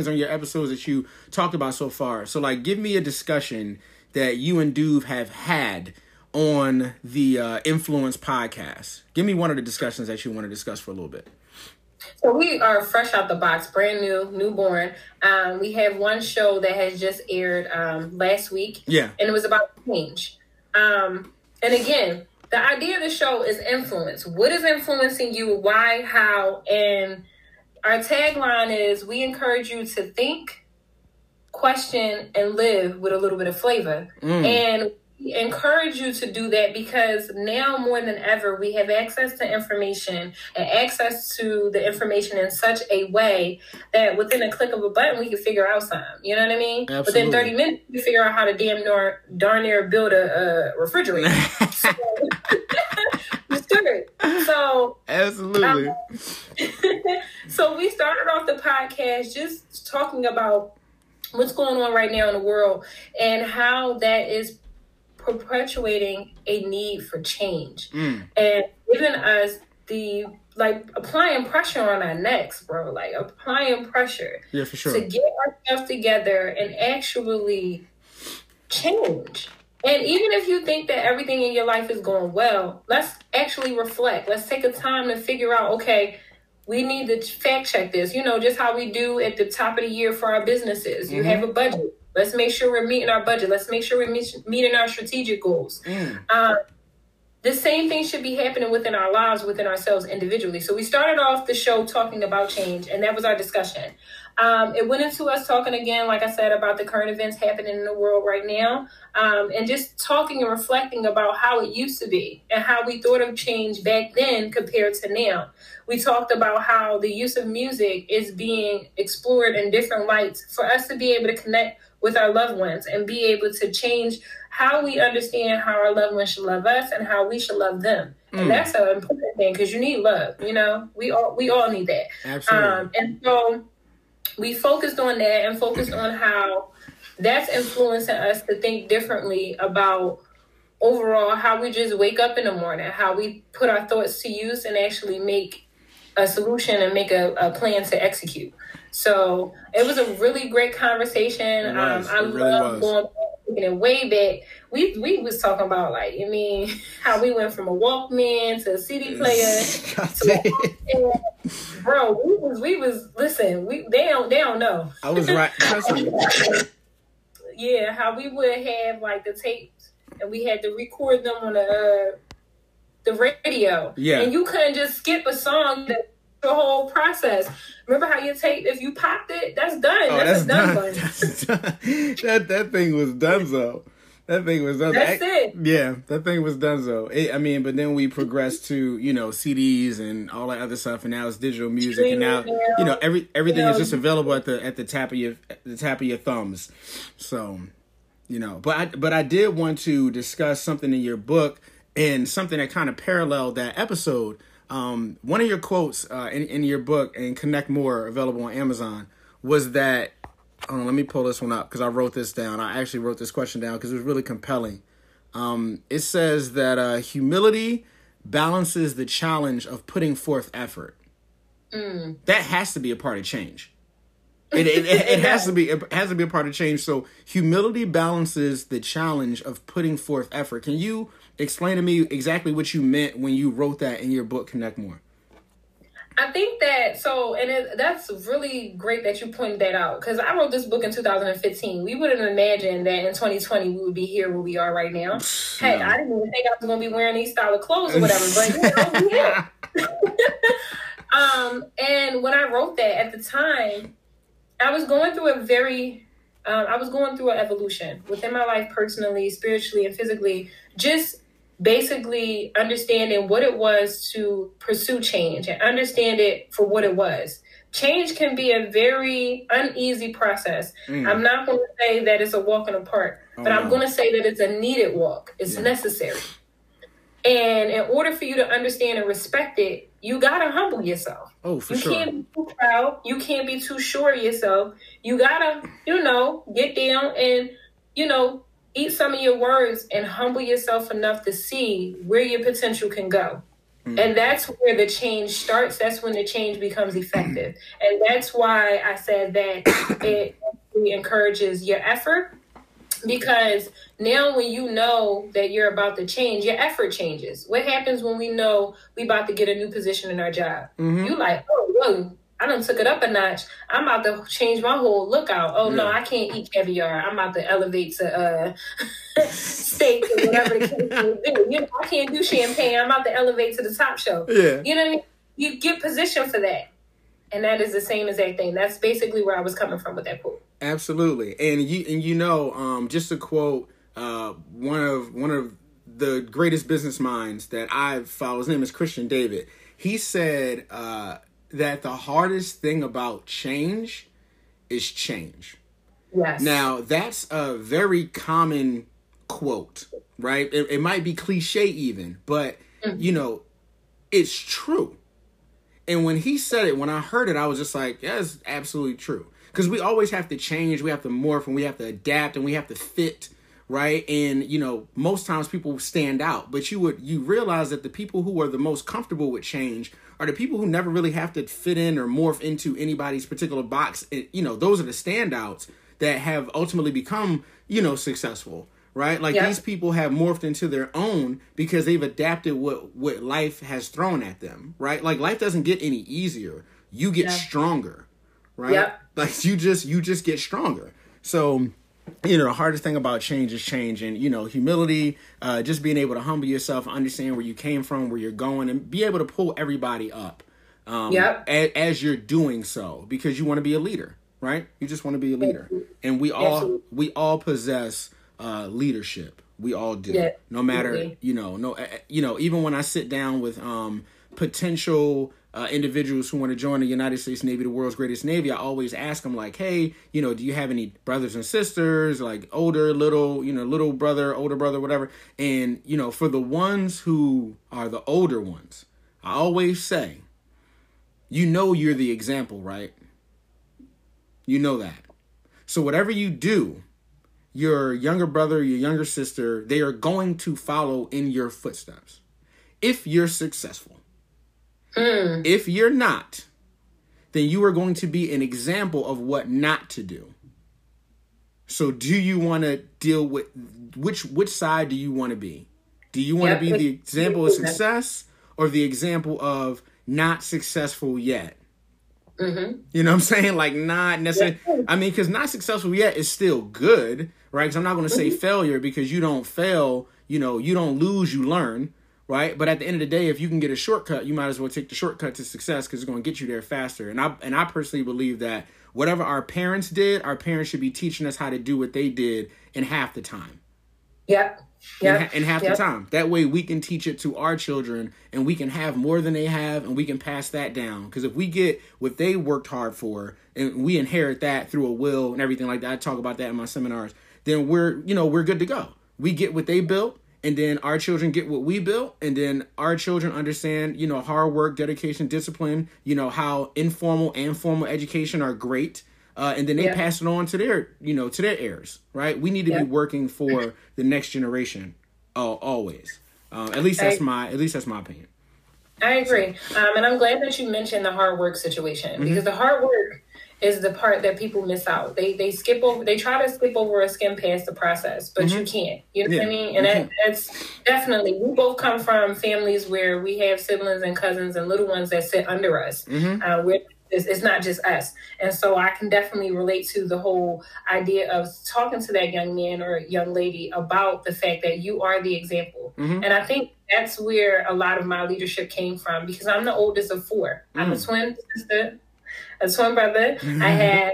on your episodes that you talked about so far? So like, give me a discussion that you and Duv have had on the Influence podcast. Give me one of the discussions that you want to discuss for a little bit. So we are fresh out the box, brand new, newborn. We have one show that has just aired last week. Yeah. And it was about change. And again, the idea of the show is influence. What is influencing you? Why? How? And our tagline is, we encourage you to think, question, and live with a little bit of flavor. Mm. And we encourage you to do that because now more than ever, we have access to information and access to the information in such a way that within a click of a button, we can figure out something. You know what I mean? Absolutely. Within 30 minutes, we figure out how to darn near build a refrigerator. So absolutely. So we started off the podcast just talking about what's going on right now in the world and how that is perpetuating a need for change and giving us applying pressure on our necks, bro. Like, applying pressure, yeah, for sure, to get ourselves together and actually change. And even if you think that everything in your life is going well, let's actually reflect. Let's take a time to figure out, okay, we need to fact check this. You know, just how we do at the top of the year for our businesses. You have a budget. Let's make sure we're meeting our budget. Let's make sure we're meeting our strategic goals. Mm. The same thing should be happening within our lives, within ourselves individually. So we started off the show talking about change, and that was our discussion. It went into us talking again, like I said, about the current events happening in the world right now, and just talking and reflecting about how it used to be and how we thought of change back then compared to now. We talked about how the use of music is being explored in different lights for us to be able to connect with our loved ones and be able to change how we understand how our loved ones should love us and how we should love them. And that's an important thing because you need love. You know, we all need that. Absolutely. And so we focused on that and focused on how that's influencing us to think differently about overall how we just wake up in the morning, how we put our thoughts to use and actually make a solution and make a plan to execute. So it was a really great conversation. I really love going way back. We was talking about, like, I mean, how we went from a Walkman to a CD player. Bro, we was listen. They don't know. I was right. Yeah, how we would have like the tapes and we had to record them on the radio. Yeah, and you couldn't just skip a song. The whole process. Remember how your tape, if you popped it, that's done. Oh, that's done. That thing was donezo. That's it. Yeah, that thing was donezo. But then we progressed to, you know, CDs and all that other stuff, and now it's digital music, and now, you know, everything is just available at the tap of your thumbs. So, you know, but I did want to discuss something in your book and something that kind of paralleled that episode. One of your quotes in your book, and Connect More, available on Amazon, was that Hold on, let me pull this one up because I wrote this down. I actually wrote this question down because it was really compelling. It says that humility balances the challenge of putting forth effort. Mm. That has to be a part of change. It has to be a part of change. So humility balances the challenge of putting forth effort. Can you explain to me exactly what you meant when you wrote that in your book, Connect More? I think that that's really great that you pointed that out, because I wrote this book in 2015. We wouldn't imagine that in 2020 we would be here where we are right now. Hey, I didn't even think I was going to be wearing these style of clothes or whatever, but you know, yeah. And when I wrote that at the time, I was going through an evolution within my life, personally, spiritually, and physically, just basically understanding what it was to pursue change and understand it for what it was. Change can be a very uneasy process. Mm. I'm not going to say that it's a walk in the park, but I'm going to say that it's a needed walk. It's necessary. And in order for you to understand and respect it, you got to humble yourself. Oh, for sure. You can't be too proud. You can't be too sure of yourself. You got to, get down and, eat some of your words and humble yourself enough to see where your potential can go. Mm. And that's where the change starts. That's when the change becomes effective. And that's why I said that it encourages your effort, because now when you know that you're about to change, your effort changes. What happens when we know we about to get a new position in our job? Mm-hmm. You like, oh, whoa, I done took it up a notch. I'm about to change my whole lookout. Oh, no, I can't eat caviar. I'm about to elevate to steak or whatever the case may be. I can't do champagne. I'm about to elevate to the top shelf. Yeah. You know what I mean? You get positioned for that. And that is the same exact thing. That's basically where I was coming from with that quote. Absolutely. And just to quote one of the greatest business minds that I've followed, his name is Christian David. He said that the hardest thing about change is change. Yes. Now, that's a very common quote, right? It might be cliche even, but, it's true. And when he said it, when I heard it, I was just like, yeah, that's absolutely true. Because we always have to change, we have to morph, and we have to adapt, and we have to fit, right? And, most times people stand out. But you realize that the people who are the most comfortable with change are the people who never really have to fit in or morph into anybody's particular box. Those are the standouts that have ultimately become, successful, right? Like these people have morphed into their own because they've adapted what life has thrown at them, right? Like life doesn't get any easier. You get stronger, right? Yep. Like you just get stronger. So, the hardest thing about change is change. And, humility, just being able to humble yourself, understand where you came from, where you're going, and be able to pull everybody up as you're doing so, because you want to be a leader, right? You just want to be a leader. And we all possess leadership. We all do. Yeah. No matter, even when I sit down with potential individuals who want to join the United States Navy, the world's greatest Navy, I always ask them like, hey, do you have any brothers and sisters, like older, little, little brother, older brother, whatever. And, for the ones who are the older ones, I always say, you're the example, right? You know that. So whatever you do, your younger brother, your younger sister, they are going to follow in your footsteps if you're successful. Mm. If you're not, then you are going to be an example of what not to do. So do you want to deal with which side do you want to be? Do you want to be the example of success or the example of not successful yet? Mm-hmm. You know what I'm saying? Like not necessarily. Yeah. I mean, because not successful yet is still good, right? Because I'm not going to say failure, because you don't fail, you don't lose, you learn, right? But at the end of the day, if you can get a shortcut, you might as well take the shortcut to success, because it's going to get you there faster. And I personally believe that whatever our parents did, our parents should be teaching us how to do what they did in half the time. Yep. Yep. In half the time. That way we can teach it to our children, and we can have more than they have, and we can pass that down. Because if we get what they worked hard for and we inherit that through a will and everything like that, I talk about that in my seminars, then we're good to go. We get what they built, and then our children get what we built, and then our children understand, hard work, dedication, discipline, how informal and formal education are great. and then they pass it on to their, you know, to their heirs, right? We need to be working for the next generation, always. At least that's my opinion. I agree, and I'm glad that you mentioned the hard work situation, mm-hmm. because the hard work is the part that people miss out. They skip over. They try to skip over or skim past the process, but mm-hmm. you can't. You know what I mean? And that's definitely. We both come from families where we have siblings and cousins and little ones that sit under us. Mm-hmm. It's not just us. And so I can definitely relate to the whole idea of talking to that young man or young lady about the fact that you are the example. Mm-hmm. And I think that's where a lot of my leadership came from, because I'm the oldest of four. Mm. I'm a twin sister, a twin brother. Mm-hmm. I had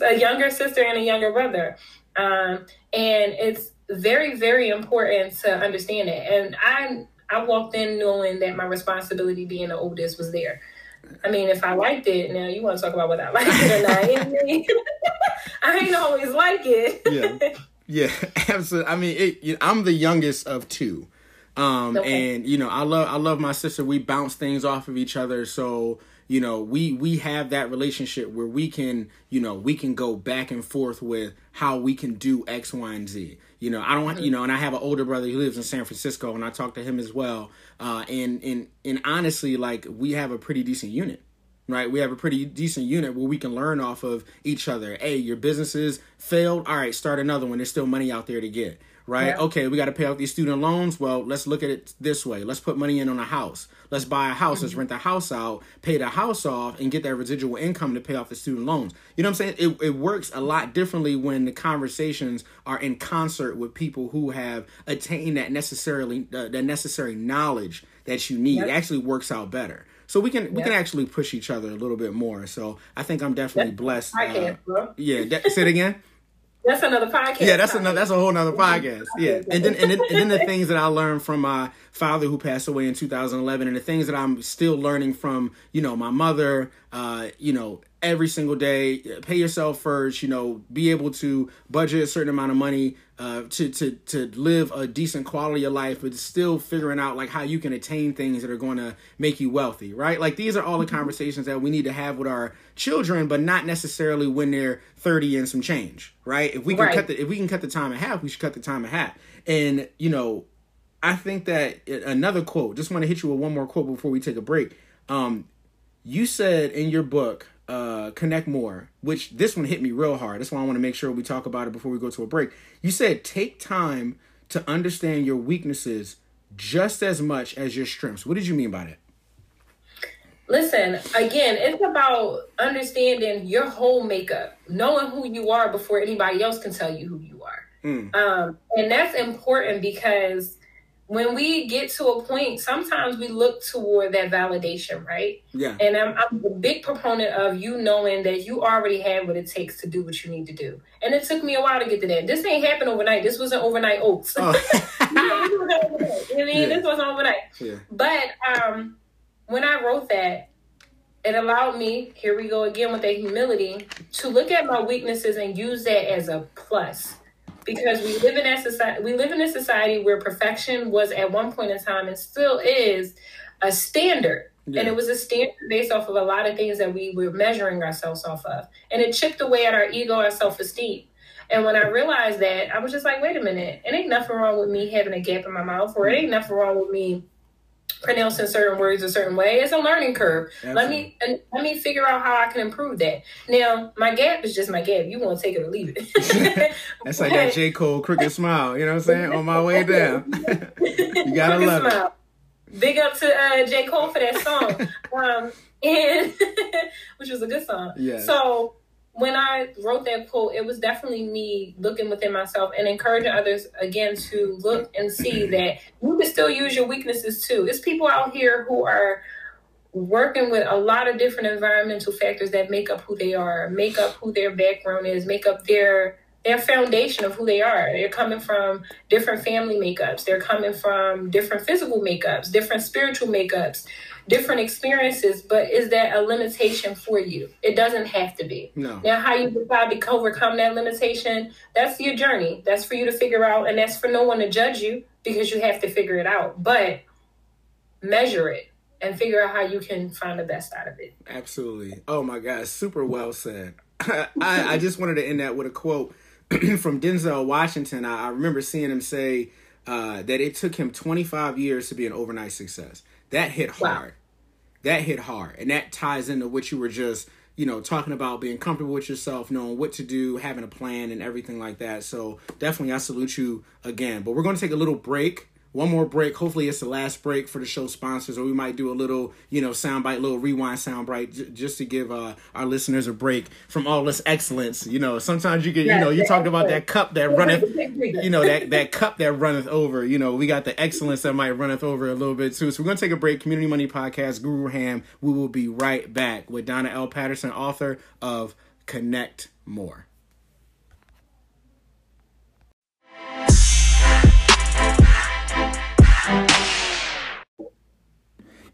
a younger sister and a younger brother. And it's very, very important to understand it. And I walked in knowing that my responsibility being the oldest was there. I mean, if I liked it, now you want to talk about whether I liked it or not. I ain't always like it. Yeah, absolutely. I mean, I'm the youngest of two, okay. And you know, I love my sister. We bounce things off of each other, so you know, we have that relationship where we can, you know, we can go back and forth with how we can do X, Y, and Z. You know, I don't, mm-hmm. you know, and I have an older brother who lives in San Francisco, and I talk to him as well. And honestly, like, we have a pretty decent unit, right? We have a pretty decent unit where we can learn off of each other. Hey, your businesses failed. All right, start another one. There's still money out there to get, right? Yeah. Okay, we got to pay off these student loans. Well, let's look at it this way. Let's put money in on a house. Let's buy a house. Mm-hmm. Let's rent the house out, pay the house off, and get that residual income to pay off the student loans. You know what I'm saying? It works a lot differently when the conversations are in concert with people who have attained that necessary knowledge that you need. Yep. It actually works out better. So we can actually push each other a little bit more. So I think I'm definitely blessed. I can't, bro. Yeah. Say it again. That's another podcast. Yeah, that's a whole nother podcast. Yeah. And then the things that I learned from my father who passed away in 2011, and the things that I'm still learning from, you know, my mother, you know, every single day, pay yourself first, you know, be able to budget a certain amount of money, to live a decent quality of life, but still figuring out like how you can attain things that are going to make you wealthy, right? Like, these are all the conversations that we need to have with our children, but not necessarily when they're 30 and some change, right? If we can cut the time in half, we should cut the time in half. And you know, I think that another quote. Just want to hit you with one more quote before we take a break. You said in your book, Connect More, which this one hit me real hard. That's why I want to make sure we talk about it before we go to a break. You said, take time to understand your weaknesses just as much as your strengths. What did you mean by that? Listen, again, it's about understanding your whole makeup, knowing who you are before anybody else can tell you who you are. Mm. And that's important, because when we get to a point, sometimes we look toward that validation, right? Yeah. And I'm a big proponent of you knowing that you already have what it takes to do what you need to do. And it took me a while to get to that. This ain't happened overnight. This wasn't overnight oats. Oh. This wasn't overnight. Yeah. But when I wrote that, it allowed me, here we go again with that humility, to look at my weaknesses and use that as a plus. Because we live in a society where perfection was at one point in time and still is a standard. Yeah. And it was a standard based off of a lot of things that we were measuring ourselves off of. And it chipped away at our ego, our self-esteem. And when I realized that, I was just like, wait a minute. It ain't nothing wrong with me having a gap in my mouth, or it ain't nothing wrong with me pronouncing certain words a certain way. It's a learning curve. Absolutely. Let me figure out how I can improve that. Now, my gap is just my gap. You want to take it or leave it. That's like that J. Cole crooked smile. You know what I'm saying? On my way down. You gotta crooked love smile. It. Big up to J. Cole for that song, and which was a good song. Yeah. So when I wrote that quote, it was definitely me looking within myself and encouraging others, again, to look and see that you can still use your weaknesses, too. It's people out here who are working with a lot of different environmental factors that make up who they are, make up who their background is, make up their foundation of who they are. They're coming from different family makeups. They're coming from different physical makeups, different spiritual makeups, different experiences. But is that a limitation for you? It doesn't have to be. No. Now, how you decide to overcome that limitation, that's your journey. That's for you to figure out. And that's for no one to judge you, because you have to figure it out. But measure it and figure out how you can find the best out of it. Absolutely. Oh, my God. Super well said. I just wanted to end that with a quote from Denzel Washington. I remember seeing him say that it took him 25 years to be an overnight success. That hit hard. Wow. That hit hard. And that ties into what you were just, you know, talking about, being comfortable with yourself, knowing what to do, having a plan and everything like that. So definitely I salute you again. But we're going to take a little break. One more break. Hopefully it's the last break for the show sponsors, or we might do a little, you know, soundbite, little rewind soundbite just to give our listeners a break from all this excellence. You know, sometimes you get, you know, you talked about that cup that runneth, you know, that cup that runneth over. You know, we got the excellence that might runneth over a little bit too. So we're going to take a break. Community Money Podcast, Guru Ham. We will be right back with Donna L. Patterson, author of Connect More.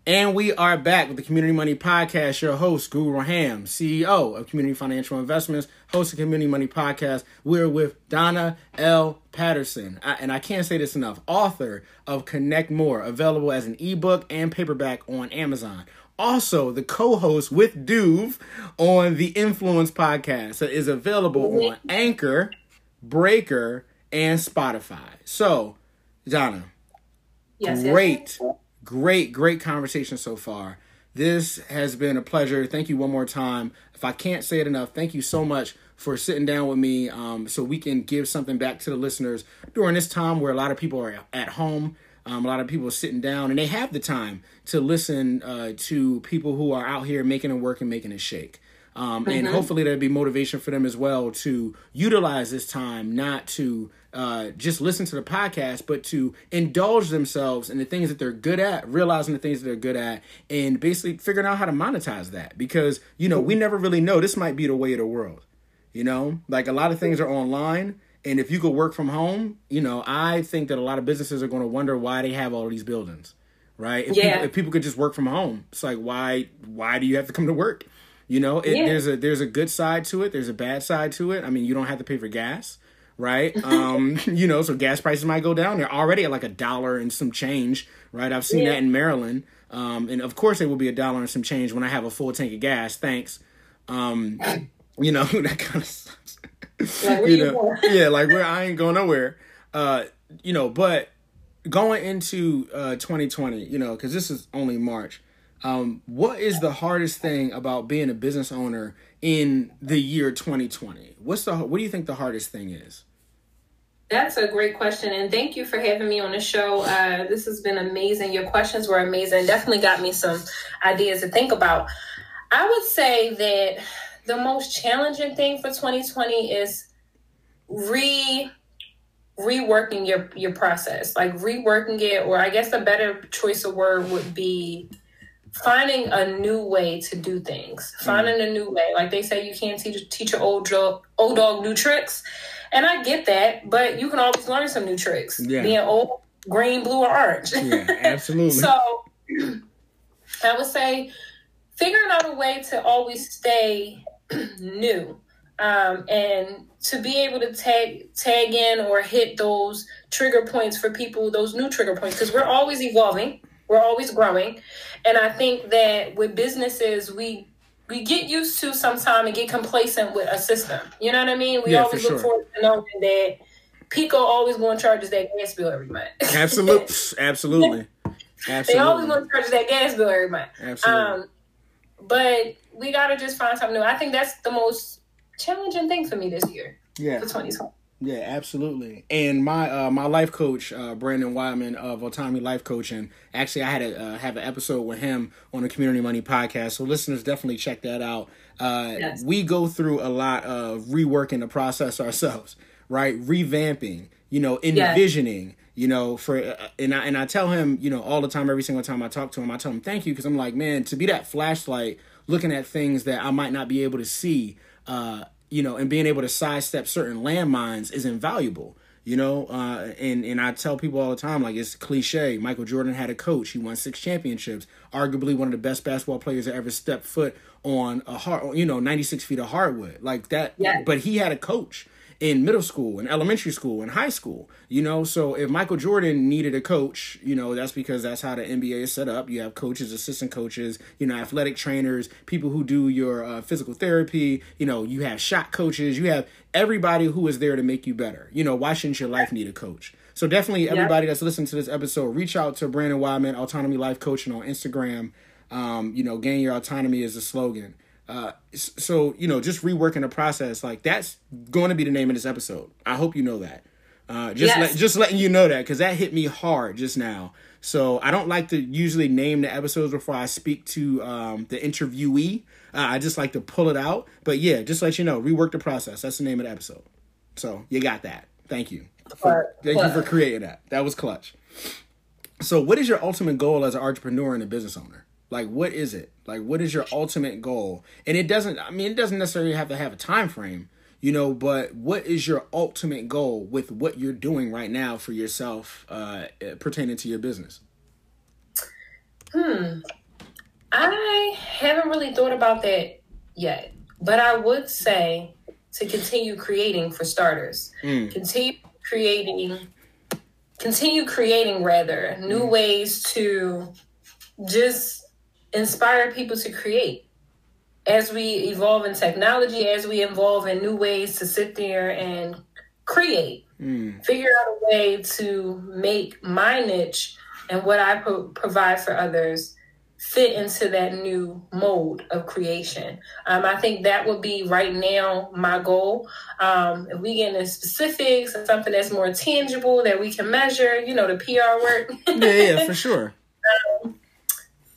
And we are back with the Community Money Podcast, your host, Guru Ham, CEO of Community Financial Investments, host of Community Money Podcast. We're with Donna L. Patterson, and I can't say this enough, author of Connect More, available as an ebook and paperback on Amazon. Also, the co-host with Duv on the Influence Podcast that is available on Anchor, Breaker, and Spotify. So, Donna, Great conversation so far. This has been a pleasure. Thank you one more time. If I can't say it enough, thank you so much for sitting down with me so we can give something back to the listeners during this time where a lot of people are at home. A lot of people are sitting down and they have the time to listen to people who are out here making it work and making it shake. And hopefully there'll be motivation for them as well to utilize this time, not to just listen to the podcast, but to indulge themselves in the things that they're good at, realizing the things that they're good at, and basically figuring out how to monetize that. Because, you know, we never really know. This might be the way of the world, you know, like a lot of things are online. And if you could work from home, you know, I think that a lot of businesses are going to wonder why they have all these buildings, right? If people could just work from home, it's like, why do you have to come to work? You know, there's a good side to it. There's a bad side to it. I mean, you don't have to pay for gas, right? You know, so gas prices might go down. They're already at like $1 and some change, right? I've seen that in Maryland. And of course it will be $1 and some change when I have a full tank of gas. Thanks. You know, that kind of sucks. I ain't going nowhere. You know, but going into 2020, you know, because this is only March. What is the hardest thing about being a business owner in the year 2020? What do you think the hardest thing is? That's a great question. And thank you for having me on the show. This has been amazing. Your questions were amazing. Definitely got me some ideas to think about. I would say that the most challenging thing for 2020 is reworking your process, like reworking it, or I guess a better choice of word would be finding a new way to do things, finding a new way. Like they say, you can't teach an old dog new tricks. And I get that, but you can always learn some new tricks, being old, green, blue, or orange. Yeah, absolutely. So I would say figuring out a way to always stay new and to be able to tag in or hit those trigger points for people, those new trigger points, because we're always evolving. We're always growing. And I think that with businesses, we get used to sometime and get complacent with a system. You know what I mean? We always look forward to knowing that Pico always going to charge us that gas bill every month. Absolutely. They always going to charge us that gas bill every month. Absolutely. But we got to just find something new. I think that's the most challenging thing for me this year. Yeah. For 2020. Yeah, absolutely. And my my life coach, Brandon Wyman of Autonomy Life Coaching, actually I had to have an episode with him on the Community Money Podcast. So listeners, definitely check that out. We go through a lot of reworking the process ourselves, right? Revamping, you know, envisioning, you know, for and I tell him, you know, all the time, every single time I talk to him, I tell him thank you, because I'm like, man, to be that flashlight looking at things that I might not be able to see, you know, and being able to sidestep certain landmines is invaluable, you know, and I tell people all the time, like, it's cliche. Michael Jordan had a coach. He won 6 championships, arguably one of the best basketball players that ever stepped foot on 96 feet of hardwood like that. But he had a coach. in middle school, in elementary school, in high school, you know. So if Michael Jordan needed a coach, you know, that's because that's how the NBA is set up. You have coaches, assistant coaches, you know, athletic trainers, people who do your physical therapy, you know, you have shot coaches, you have everybody who is there to make you better. You know, why shouldn't your life need a coach? So definitely everybody that's listening to this episode, reach out to Brandon Wyman, Autonomy Life Coaching on Instagram. You know, gain your autonomy is the slogan. So, you know, just reworking the process, like that's going to be the name of this episode. I hope you know that. Just letting you know that, because that hit me hard just now. So I don't like to usually name the episodes before I speak to the interviewee. I just like to pull it out. But yeah, just let you know, rework the process. That's the name of the episode. So you got that. Thank you. Thank you for creating that. That was clutch. So what is your ultimate goal as an entrepreneur and a business owner? Like, what is it? Like, what is your ultimate goal? And it doesn't necessarily have to have a time frame, you know, but what is your ultimate goal with what you're doing right now for yourself pertaining to your business? I haven't really thought about that yet, but I would say to continue creating, for starters. Continue creating new ways to just inspire people to create. As we evolve in technology, as we evolve in new ways to sit there and create, figure out a way to make my niche and what I provide for others fit into that new mode of creation. I think that would be right now my goal. If we get into specifics and something that's more tangible that we can measure, you know, the PR work. yeah, for sure.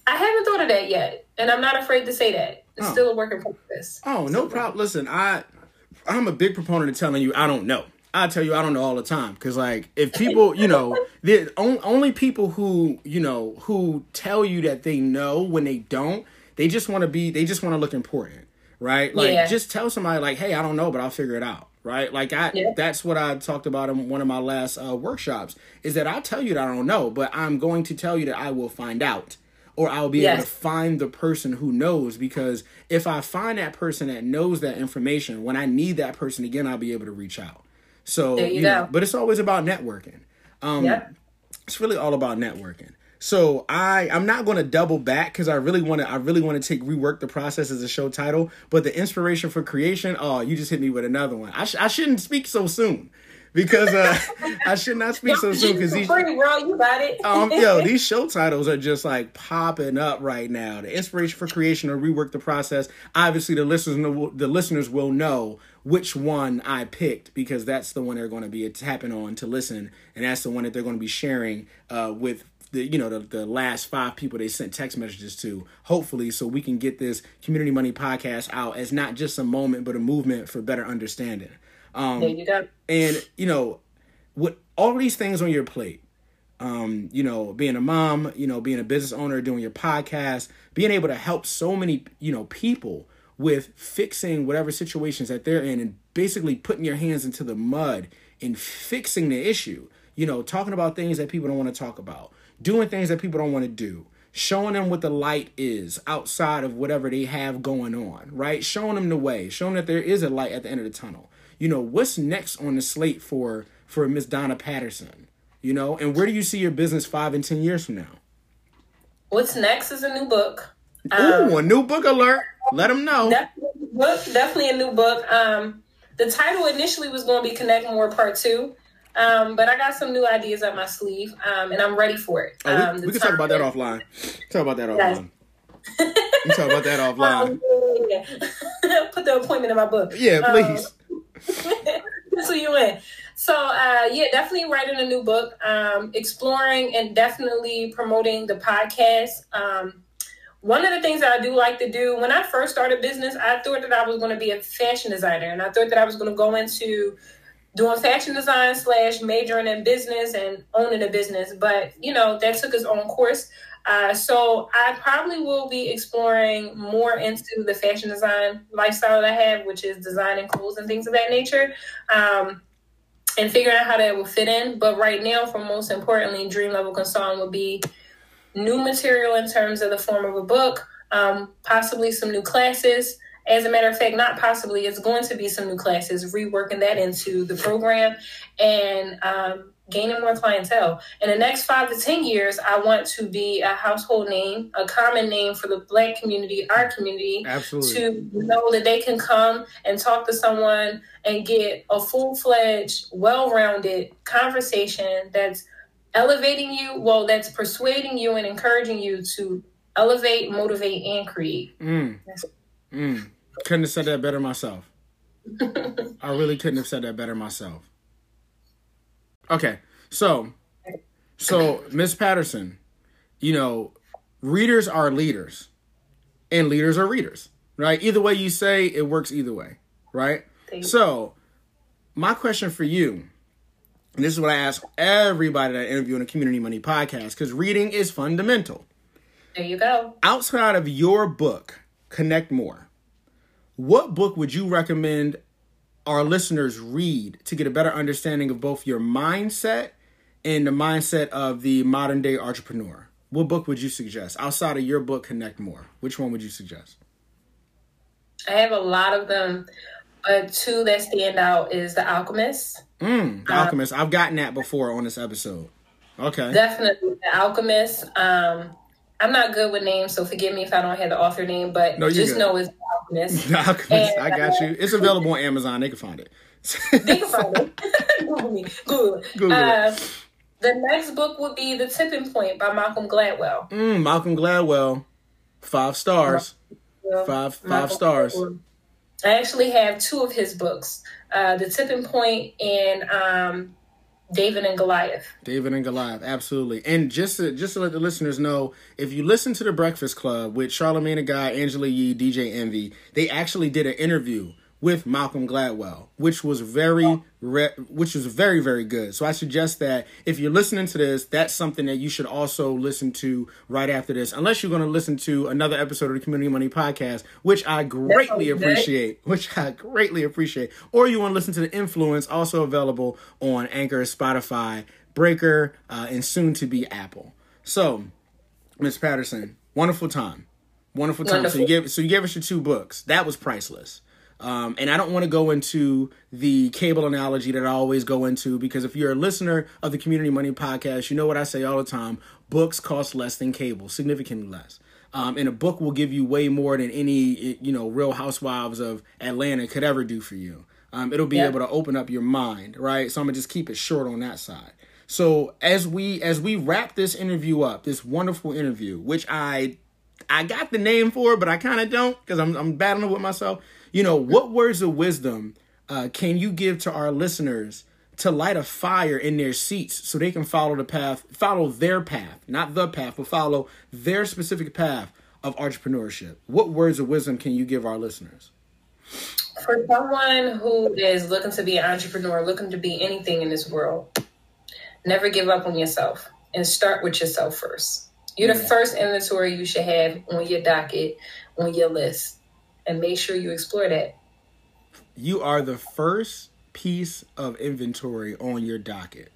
I haven't thought of that yet, and I'm not afraid to say that. It's still a work in progress. Oh, no problem. Listen, I'm a big proponent of telling you I don't know. I tell you I don't know all the time, because, like, if people, you know, the only people who, you know, who tell you that they know when they don't, they just want to look important, right? Like, just tell somebody, like, hey, I don't know, but I'll figure it out. Right. Like that's what I talked about in one of my last workshops, is that I'll tell you that I don't know, but I'm going to tell you that I will find out. Or I'll be able to find the person who knows, because if I find that person that knows that information, when I need that person again, I'll be able to reach out. So, you know, but it's always about networking. It's really all about networking. So I'm not going to double back, because I really want to rework the process as a show title, but the inspiration for creation. Oh, you just hit me with another one. I shouldn't speak so soon. Because I should not speak so soon. Because these, you got it. These show titles are just like popping up right now. The inspiration for creation or rework the process. Obviously, the listeners will know which one I picked, because that's the one they're going to be tapping on to listen, and that's the one that they're going to be sharing with the last 5 people they sent text messages to, hopefully, so we can get this Community Money podcast out as not just a moment but a movement for better understanding. And you know, with all these things on your plate, you know, being a mom, you know, being a business owner, doing your podcast, being able to help so many, you know, people with fixing whatever situations that they're in, and basically putting your hands into the mud and fixing the issue, you know, talking about things that people don't want to talk about, doing things that people don't want to do, showing them what the light is outside of whatever they have going on, right? Showing them the way, showing that there is a light at the end of the tunnel. You know, what's next on the slate for Miss Donna Patterson, you know, and where do you see your business 5 and 10 years from now? What's next is a new book. Ooh, a new book alert. Let them know. Definitely a new book. The title initially was going to be Connect More Part 2, but I got some new ideas up my sleeve, and I'm ready for it. We can talk about that offline. Put the appointment in my book. Yeah, please. So you win. So definitely writing a new book, exploring and definitely promoting the podcast. One of the things that I do like to do, when I first started business, I thought that I was going to be a fashion designer, and I thought that I was going to go into doing fashion design / majoring in business and owning a business. But you know, that took its own course. So I probably will be exploring more into the fashion design lifestyle that I have, which is designing clothes and things of that nature, and figuring out how that will fit in. But right now, for most importantly, Dream Level Consulting will be new material in terms of the form of a book, possibly some new classes, As a matter of fact, not possibly, it's going to be some new classes, reworking that into the program and gaining more clientele. In the next 5 to 10 years, I want to be a household name, a common name for the Black community, our community. Absolutely. To know that they can come and talk to someone and get a full-fledged, well-rounded conversation that's elevating you, well, that's persuading you and encouraging you to elevate, motivate, and create. Couldn't have said that better myself. I really couldn't have said that better myself. Okay, so Ms. Patterson, you know, readers are leaders, and leaders are readers, right? Either way you say, it works either way, right? So my question for you, and this is what I ask everybody that I interview on the Community Money Podcast, because reading is fundamental. There you go. Outside of your book, Connect More, what book would you recommend our listeners read to get a better understanding of both your mindset and the mindset of the modern day entrepreneur? What book would you suggest outside of your book, Connect More? Which one would you suggest? I have a lot of them, but two that stand out is The Alchemist. The Alchemist. I've gotten that before on this episode. Okay. Definitely The Alchemist. I'm not good with names, so forgive me if I don't have the author name, but know it's The Alchemist. The Alchemist, and, I got you. It's available on Amazon. They can find it. Google me. Google it. The next book would be The Tipping Point by Malcolm Gladwell. Malcolm Gladwell. 5 stars. Five stars. I actually have 2 of his books, The Tipping Point and David and Goliath. David and Goliath, absolutely. And just to let the listeners know, if you listen to The Breakfast Club with Charlamagne Tha God, Angela Yee, DJ Envy, they actually did an interview with Malcolm Gladwell, which was very, very good. So I suggest that if you're listening to this, that's something that you should also listen to right after this, unless you're going to listen to another episode of the Community Money Podcast, which I greatly appreciate, Or you want to listen to The Influence, also available on Anchor, Spotify, Breaker, and soon to be Apple. So, Ms. Patterson, wonderful time. Wonderful. So you gave us your 2 books. That was priceless. And I don't want to go into the cable analogy that I always go into, because if you're a listener of the Community Money Podcast, you know what I say all the time. Books cost less than cable, significantly less. And a book will give you way more than any, Real Housewives of Atlanta could ever do for you. It'll be able to open up your mind. Right. So I'm going to just keep it short on that side. So as we wrap this interview up, this wonderful interview, which I got the name for, but I kind of don't, because I'm battling with myself. What words of wisdom can you give to our listeners to light a fire in their seats so they can follow their specific path of entrepreneurship? What words of wisdom can you give our listeners? For someone who is looking to be an entrepreneur, looking to be anything in this world, never give up on yourself and start with yourself first. You're the first inventory you should have on your docket, on your list. And make sure you explore that. You are the first piece of inventory on your docket.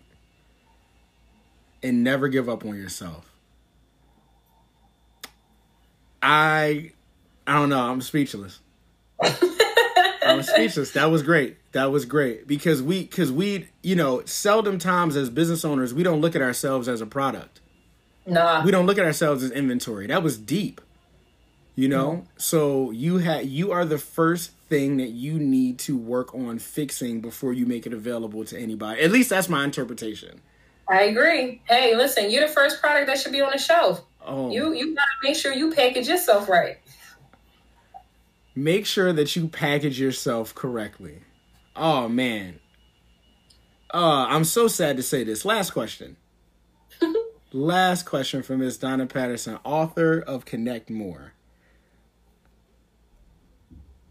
And never give up on yourself. I don't know. I'm speechless. I'm speechless. That was great. Because we, seldom times as business owners, we don't look at ourselves as a product. Nah. We don't look at ourselves as inventory. That was deep. So you are the first thing that you need to work on fixing before you make it available to anybody. At least that's my interpretation. I agree. Hey, listen, you're the first product that should be on the shelf. Oh. You gotta make sure you package yourself right. Make sure that you package yourself correctly. Oh man. I'm so sad to say this. Last question. Last question from Ms. Donna Patterson, author of Connect More.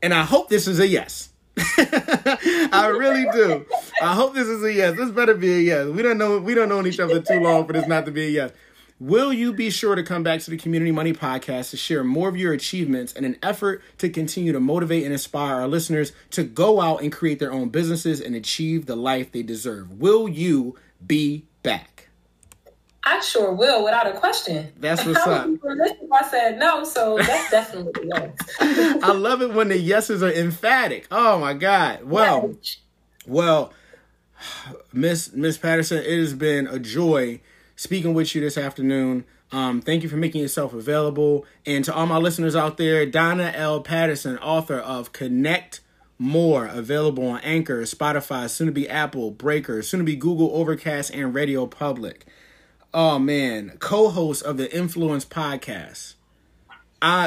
And I hope this is a yes. I really do. I hope this is a yes. This better be a yes. We don't know each other too long for this not to be a yes. Will you be sure to come back to the Community Money Podcast to share more of your achievements in an effort to continue to motivate and inspire our listeners to go out and create their own businesses and achieve the life they deserve? Will you be back? I sure will, without a question. That's what's up. I said no, so that's definitely yes. I love it when the yeses are emphatic. Oh my God. Well, yes. Well, Miss Patterson, it has been a joy speaking with you this afternoon. Thank you for making yourself available. And to all my listeners out there, Donna L. Patterson, author of Connect More, available on Anchor, Spotify, soon to be Apple, Breaker, soon to be Google, Overcast, and Radio Public. Oh man, co-host of the Influence Podcast.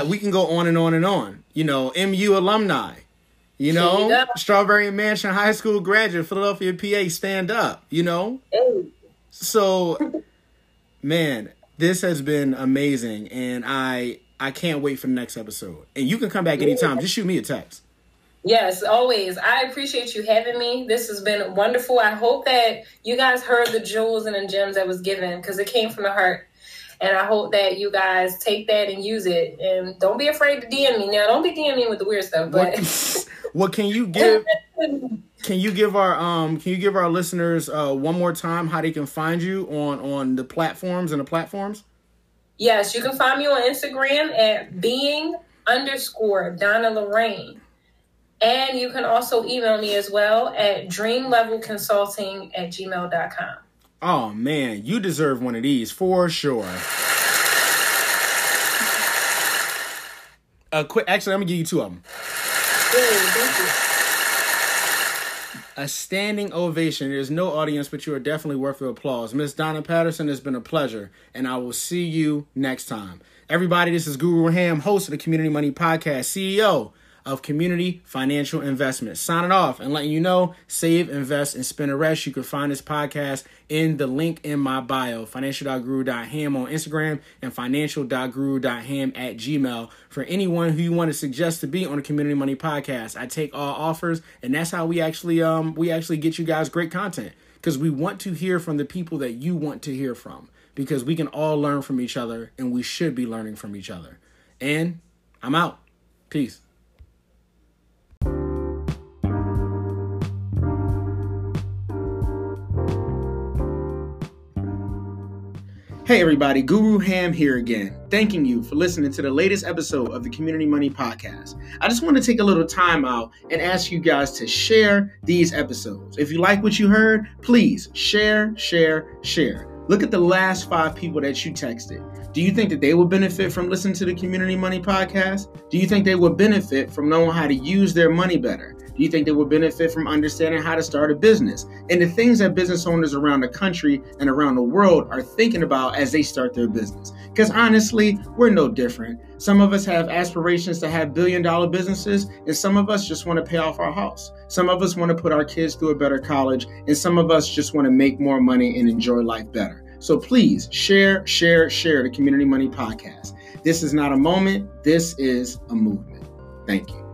We can go on and on and on. You know, MU alumni. You know, yeah. Strawberry Mansion High School graduate, Philadelphia, PA, stand up, you know? Hey. So, man, this has been amazing, and I can't wait for the next episode. And you can come back anytime. Yeah. Just shoot me a text. Yes, always. I appreciate you having me. This has been wonderful. I hope that you guys heard the jewels and the gems that was given, because it came from the heart. And I hope that you guys take that and use it. And don't be afraid to DM me. Now, don't be DMing with the weird stuff. But what can you give our listeners one more time how they can find you on the platforms and the platforms? Yes, you can find me on Instagram at being_donnalorraine. And you can also email me as well at dreamlevelconsulting@gmail.com. Oh, man, you deserve one of these for sure. Actually, I'm going to give you two of them. Thank you. A standing ovation. There's no audience, but you are definitely worth the applause. Miss Donna Patterson, it's been a pleasure, and I will see you next time. Everybody, this is Guru Ham, host of the Community Money Podcast, CEO of Community Financial Investments. Signing off and letting you know, save, invest, and spend a rest. You can find this podcast in the link in my bio, financial.guru.ham on Instagram and financial.guru.ham@gmail.com for anyone who you want to suggest to be on the Community Money Podcast. I take all offers, and that's how we actually get you guys great content, because we want to hear from the people that you want to hear from, because we can all learn from each other, and we should be learning from each other. And I'm out. Peace. Hey everybody, Guru Ham here again, thanking you for listening to the latest episode of the Community Money Podcast. I just want to take a little time out and ask you guys to share these episodes. If you like what you heard, please share. Look at the last 5 people that you texted. Do you think that they would benefit from listening to the Community Money Podcast? Do you think they would benefit from knowing how to use their money better? Do you think they will benefit from understanding how to start a business? And the things that business owners around the country and around the world are thinking about as they start their business. Because honestly, we're no different. Some of us have aspirations to have billion-dollar businesses, and some of us just want to pay off our house. Some of us want to put our kids through a better college, and some of us just want to make more money and enjoy life better. So please share the Community Money Podcast. This is not a moment. This is a movement. Thank you.